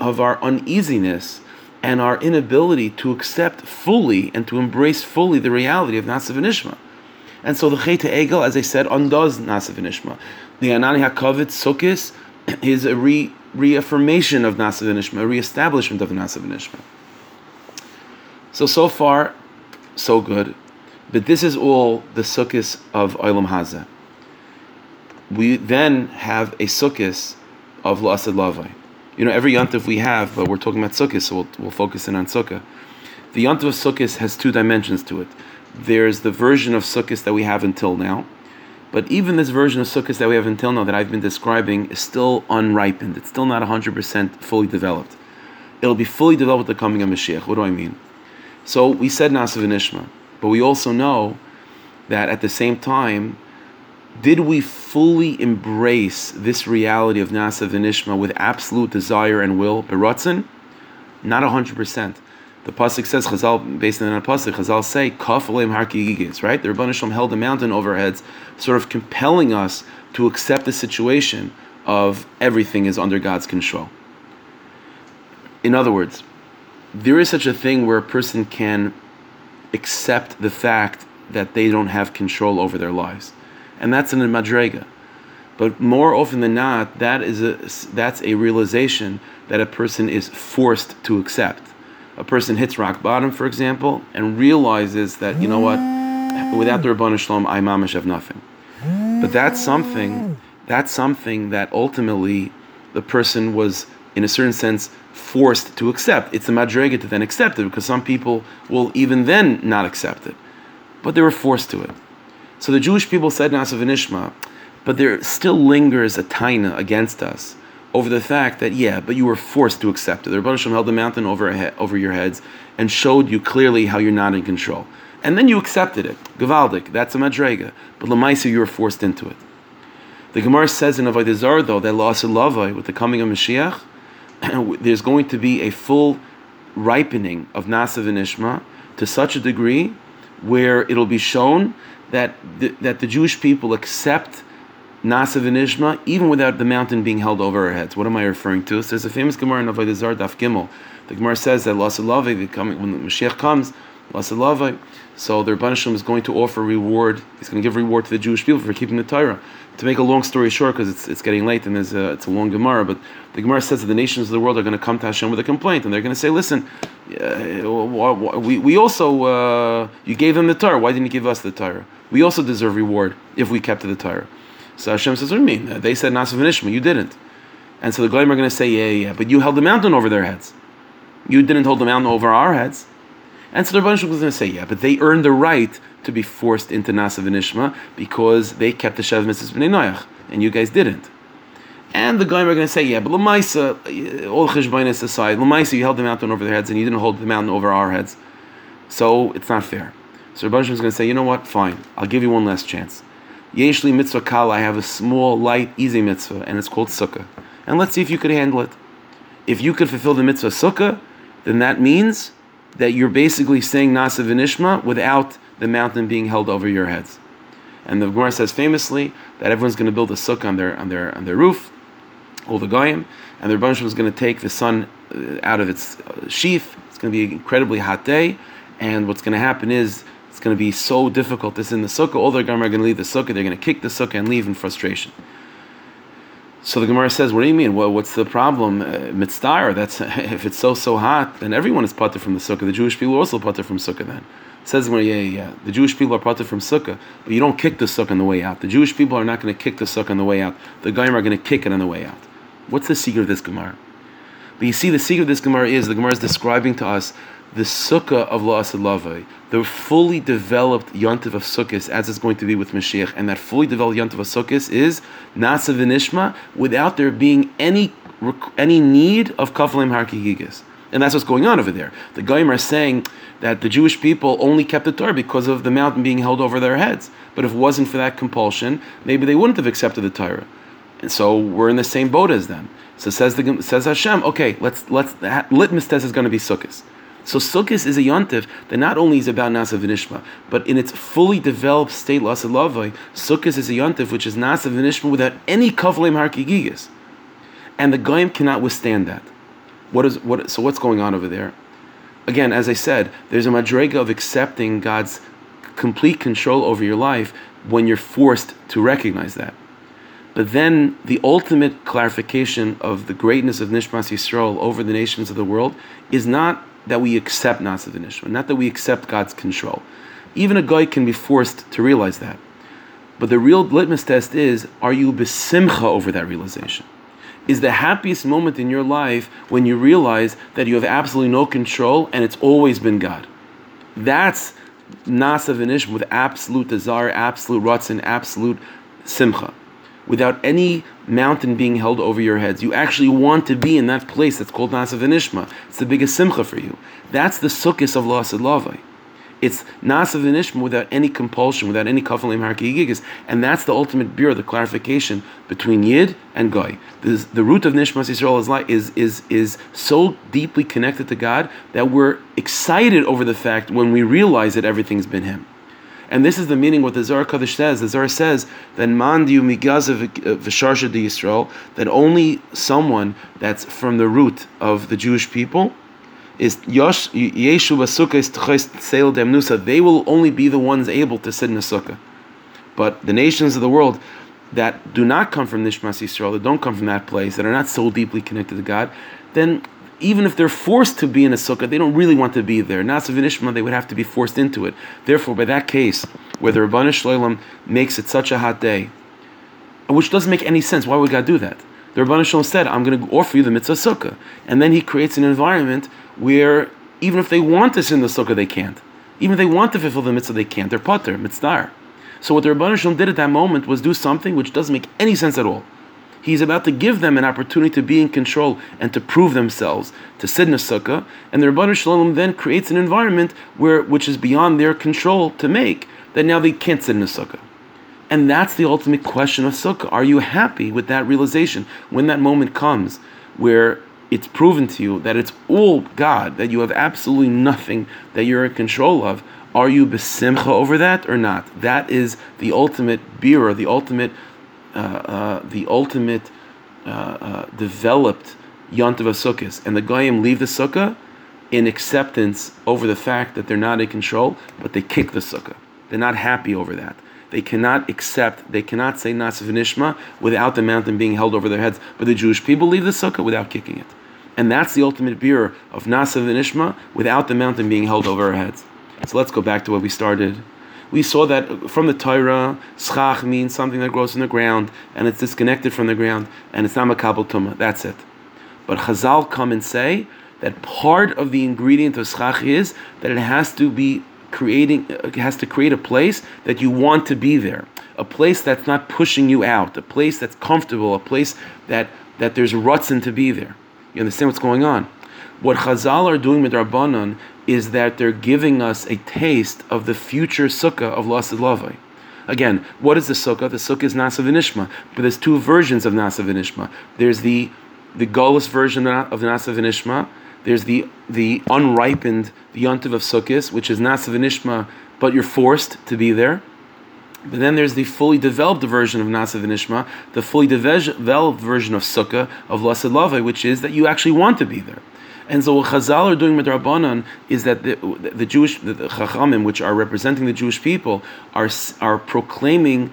of our uneasiness and our inability to accept fully and to embrace fully the reality of Nasa V'Nishma. And so the Chet Egel, as I said, undoes Nasa V'Nishma. The Anani HaKavod Sukkis is a re. reaffirmation of Nasa V'Nishma, a reestablishment of Nasa V'Nishma. So, so far, so good. But this is all the Sukkis of Olam Hazeh. We then have a Sukkis of L'Asad Lavai. You know, every Yontif we have, but we're talking about Sukkis, so we'll, we'll focus in on Sukkah. The Yontif of Sukkis has two dimensions to it. There's the version of Sukkis that we have until now, but even this version of Sukkot that we have until now that I've been describing is still unripened. It's still not one hundred percent fully developed. It'll be fully developed with the coming of Mashiach. What do I mean? So we said Nasa V'Nishma, but we also know that at the same time, did we fully embrace this reality of Nasa V'Nishma with absolute desire and will? Beratzin? Not one hundred percent. The Pasuk says, Chazal, based on the Pasuk, Chazal say, Kaf Aleim Har Kiyigis, right? The Ribbon Shalom held the mountain overheads, sort of compelling us to accept the situation of everything is under God's control. In other words, there is such a thing where a person can accept the fact that they don't have control over their lives. And that's in the Madrega. But more often than not, that is a, that's a realization that a person is forced to accept. A person hits rock bottom, for example, and realizes that, you know what, without the Ribbon Shalom, I mamish have nothing. But that's something, that's something that ultimately the person was, in a certain sense, forced to accept. It's a madrega to then accept it, because some people will even then not accept it. But they were forced to it. So the Jewish people said Nasa V'Nishma, but there still lingers a taina against us over the fact that, yeah, but you were forced to accept it. The Ribbon Shalom held the mountain over he- over your heads and showed you clearly how you're not in control. And then you accepted it. Gevaldik, that's a madrega. But l'maisa, you were forced into it. The Gemara says in Avodah Zarah, though, that L'Asad Lavai, with the coming of Mashiach, there's going to be a full ripening of Nasa V'Nishma to such a degree where it'll be shown that the, that the Jewish people accept Nasa V'Nishma, even without the mountain being held over our heads. What am I referring to? So there's a famous Gemara in Avodah Zarah, Daf Gimel. The Gemara says that L'Asad Lavai, the coming, when the Mashiach comes, L'Asad Lavai, so the Ribbon Shalom is going to offer reward. He's going to give reward to the Jewish people for keeping the Torah. To make a long story short, because it's it's getting late and there's a, it's a long Gemara, but the Gemara says that the nations of the world are going to come to Hashem with a complaint, and they're going to say, "Listen, uh, we we also uh, you gave them the Torah. Why didn't you give us the Torah? We also deserve reward if we kept to the Torah." So Hashem says, what do you mean? They said Nasa V'Nishma, you didn't. And so the Goyim are going to say, yeah, yeah, but you held the mountain over their heads. You didn't hold the mountain over our heads. And so the Ribbon Shalom is going to say, yeah, but they earned the right to be forced into Nasa V'Nishma because they kept the Shav Mitzvahs B'nei Noach, and you guys didn't. And the Goyim are going to say, yeah, but L'maisa, all Cheshbonos aside, L'maisa, you held the mountain over their heads and you didn't hold the mountain over our heads. So it's not fair. So the Ribbon Shalom is going to say, you know what, fine, I'll give you one last chance. Yeshli mitzvah kala, I have a small, light, easy mitzvah, and it's called sukkah. And let's see if you could handle it. If you could fulfill the mitzvah sukkah, then that means that you're basically saying Nasa V'Nishma without the mountain being held over your heads. And the Gemara says famously that everyone's going to build a sukkah on their on their on their roof, all the goyim, and the Rebbeinu Shalom is going to take the sun out of its sheath. It's going to be an incredibly hot day, and what's going to happen is it's going to be so difficult. This in the sukkah, all the goyim are going to leave the sukkah. They're going to kick the sukkah and leave in frustration. So the Gemara says, "What do you mean? Well, what's the problem? Uh, Mitztar. That's if it's so so hot, then everyone is pater from the sukkah. The Jewish people are also pater from sukkah. Then it says, well, yeah, yeah, yeah, the Jewish people are pater from sukkah, but you don't kick the sukkah on the way out. The Jewish people are not going to kick the sukkah on the way out. The goyim are going to kick it on the way out. What's the secret of this Gemara? But you see, the secret of this Gemara is the Gemara is describing to us the sukkah of La'asad Lavai, the fully developed yontiv of Sukkot, as it's going to be with Mashiach, and that fully developed yontiv of Sukkot is Nasa V'Nishma, without there being any any need of Kafalem Har Kigigas. And that's what's going on over there. The Goyim are saying that the Jewish people only kept the Torah because of the mountain being held over their heads. But if it wasn't for that compulsion, maybe they wouldn't have accepted the Torah. And so we're in the same boat as them. So says the says Hashem, okay, let's let's litmus test is going to be Sukkot. So Sukkot is a yontiv that not only is about Nasa V'Nishma, but in its fully developed state, La'asad Lavai, Sukkot is a yontiv which is Nasa V'Nishma without any Kafalem Har Kigigas, and the Goyim cannot withstand that. What is what? So what's going on over there? Again, as I said, there's a madrega of accepting God's complete control over your life when you're forced to recognize that. But then the ultimate clarification of the greatness of Nishmas Yisrael over the nations of the world is not that we accept Nasa V'Nishma, not that we accept God's control. Even a guy can be forced to realize that. But the real litmus test is, are you besimcha over that realization? Is the happiest moment in your life when you realize that you have absolutely no control and it's always been God? That's Nasa V'Nishma with absolute desire, absolute ratzon, absolute simcha, without any mountain being held over your heads. You actually want to be in that place that's called Nasa V'Nishma. It's the biggest simcha for you. That's the Sukkot of La'asad Lavai. It's Nasa V'Nishma without any compulsion, without any Kafalem Har Kigigas, and that's the ultimate beer, the clarification between Yid and Goy. This, the root of Nishmas Yisrael is, is, is so deeply connected to God that we're excited over the fact when we realize that everything's been Him. And this is the meaning what the Zohar Kodesh says. The Zohar says that man diu migazav v'sharsha di Yisrael, that only someone that's from the root of the Jewish people is yosh yeshu basukah t'chais tseil demnusa. They will only be the ones able to sit in a sukkah. But the nations of the world that do not come from Nishmas Yisrael, that don't come from that place, that are not so deeply connected to God, then even if they're forced to be in a sukkah, they don't really want to be there. Nasa V'Nishma, they would have to be forced into it. Therefore, by that case, where the Rebbeinu Shalom makes it such a hot day, which doesn't make any sense, why would God do that? The Rebbeinu Shalom said, I'm going to offer you the mitzvah sukkah. And then he creates an environment where even if they want us in the sukkah, they can't. Even if they want to fulfill the mitzvah, they can't. They're pater, mitzdar. So what the Rebbeinu Shalom did at that moment was do something which doesn't make any sense at all. He's about to give them an opportunity to be in control and to prove themselves, to sit in a sukkah. And the Rebbeinu Shalom then creates an environment where which is beyond their control to make, that now they can't sit in a sukkah. And that's the ultimate question of sukkah. Are you happy with that realization when that moment comes where it's proven to you that it's all God, that you have absolutely nothing that you're in control of? Are you besimcha over that or not? That is the ultimate birah, the ultimate Uh, uh, the ultimate uh, uh, developed yontiv of Sukkot, and the goyim leave the sukkah in acceptance over the fact that they're not in control, but they kick the sukkah. They're not happy over that. They cannot accept. They cannot say Nasa V'Nishma without the mountain being held over their heads. But the Jewish people leave the sukkah without kicking it, and that's the ultimate beer of Nasa V'Nishma without the mountain being held over our heads. So let's go back to where we started. We saw that from the Torah, schach means something that grows in the ground, and it's disconnected from the ground, and it's not makabel tumah. That's it. But Chazal come and say that part of the ingredient of schach is that it has to be creating, it has to create a place that you want to be there, a place that's not pushing you out, a place that's comfortable, a place that that there's rutzin to be there. You understand what's going on? What Chazal are doing with Rabbanon is that they're giving us a taste of the future sukkah of La'asad Lavai. Again, what is the sukkah? The sukkah is Nasa V'Nishma, but there's two versions of Nasa V'Nishma. There's the the Golus version of Nasa V'Nishma, There's the the unripened, the yontiv of Sukkot, which is Nasa v'Nishma, but you're forced to be there. But then there's the fully developed version of Nasa v'Nishma, the fully developed version of Sukkah, of Lased Lavei, which is that you actually want to be there. And so what Chazal are doing with Rabbanan is that the, the Jewish, the Chachamim, which are representing the Jewish people, are are proclaiming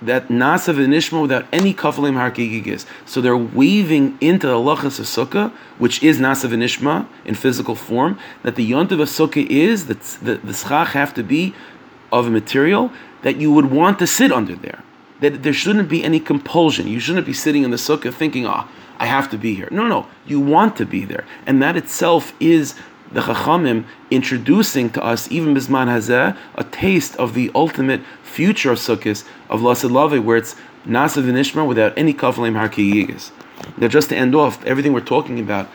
that Nasa v'Nishma without any kafalim harkigigis. So they're weaving into the halachas of Sukkah, which is Nasa v'Nishma in physical form, that the yontiv of Sukkah is, that the, the schach have to be of a material that you would want to sit under there. That there shouldn't be any compulsion. You shouldn't be sitting in the Sukkah thinking, ah, oh, I have to be here. No, no, you want to be there. And that itself is the Chachamim introducing to us, even Bisman Hazeh, a taste of the ultimate future of Sukkot, of Lased Lavei, where it's Nasa v'Nishma without any Kafalim Harkiyigis. Now, just to end off, everything we're talking about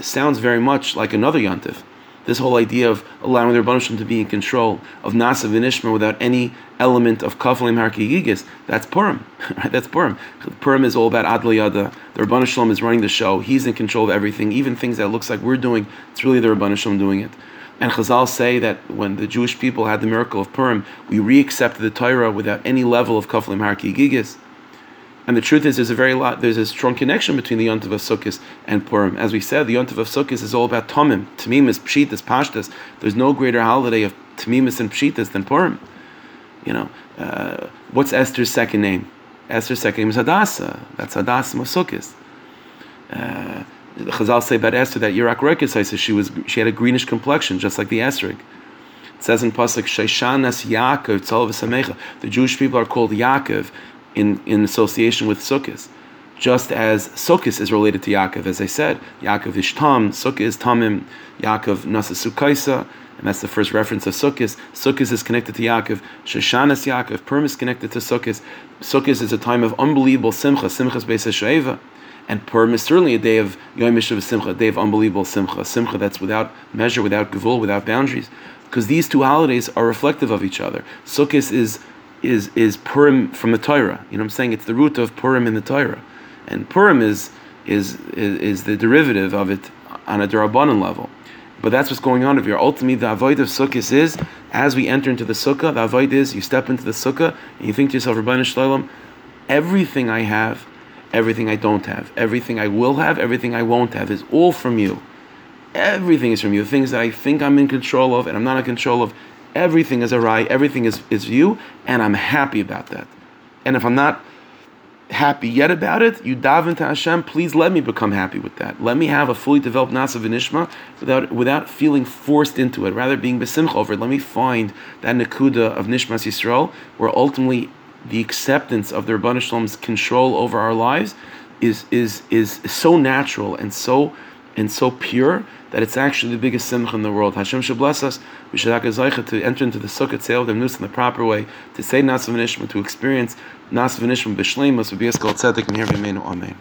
sounds very much like another Yontif. This whole idea of allowing the Rebbeinu Shalom to be in control of Nasa v'Nishma without any element of Kafalim Harkiyigis, that's Purim. That's Purim. Purim is all about Ad L'Yada. The Rebbeinu Shalom is running the show. He's in control of everything, even things that looks like we're doing. It's really the Rebbeinu Shalom doing it. And Chazal say that when the Jewish people had the miracle of Purim, we re-accepted the Torah without any level of Kafalim Harkiyigis. And the truth is, there's a very lot. There's a strong connection between the Yontiv of Sukkot and Purim. As we said, the Yontiv of Sukkot is all about Tamim. Tamim is Pshitas, Pashtas. There's no greater holiday of Tamimis and Pshitas than Purim. You know, uh, what's Esther's second name? Esther's second name is Hadassah. That's Hadassah Masukkis. Uh, Chazal say about Esther that Yirak Rekesai says she was she had a greenish complexion, just like the Esrig. It says in pasuk Sheishanas Yaakov Tzal V'Samecha. The Jewish people are called Yaakov in in association with Sukkot, just as Sukkot is related to Yaakov, as I said. Yaakov is Tam, Sukkah is Tamim, Yaakov Nasa Sukkaisa, and that's the first reference of Sukkot. Sukkot is connected to Yaakov. Sheshanas Yaakov, Purim is connected to Sukkot. Sukkot is a time of unbelievable Simcha, Simchas Beis HaShoeva, and Purim is certainly a day of Yom Yishuv Simcha, a day of unbelievable Simcha, Simcha that's without measure, without Gevul, without boundaries, because these two holidays are reflective of each other. Sukkot is is is Purim from the Torah. You know what I'm saying? It's the root of Purim in the Torah. And Purim is is is, is the derivative of it on a D'Rabbanan level. But that's what's going on over here. Ultimately, the avodah of Sukkot is, as we enter into the Sukkah, the avodah is, you step into the Sukkah, and you think to yourself, Rebbeinu Shalom, everything I have, everything I don't have, everything I will have, everything I won't have, is all from you. Everything is from you. The things that I think I'm in control of, and I'm not in control of, everything is awry, everything is, is you, and I'm happy about that. And if I'm not happy yet about it, you daven to Hashem, please let me become happy with that. Let me have a fully developed Nasa v'Nishma without without feeling forced into it, rather being besimcha over it. Let me find that Nakuda of Nishmas Yisrael, where ultimately the acceptance of the Rebbeinu Shalom's control over our lives is is is so natural and so and so pure that it's actually the biggest simcha in the world. Hashem should bless us. We should have a to enter into the Sukkot Tzeo Demnus in the proper way, to say Nasa v'Nishma, to experience Nasa v'Nishma b'shleimus, v'bi'eskol tzedek, mehir v'meinu, amen.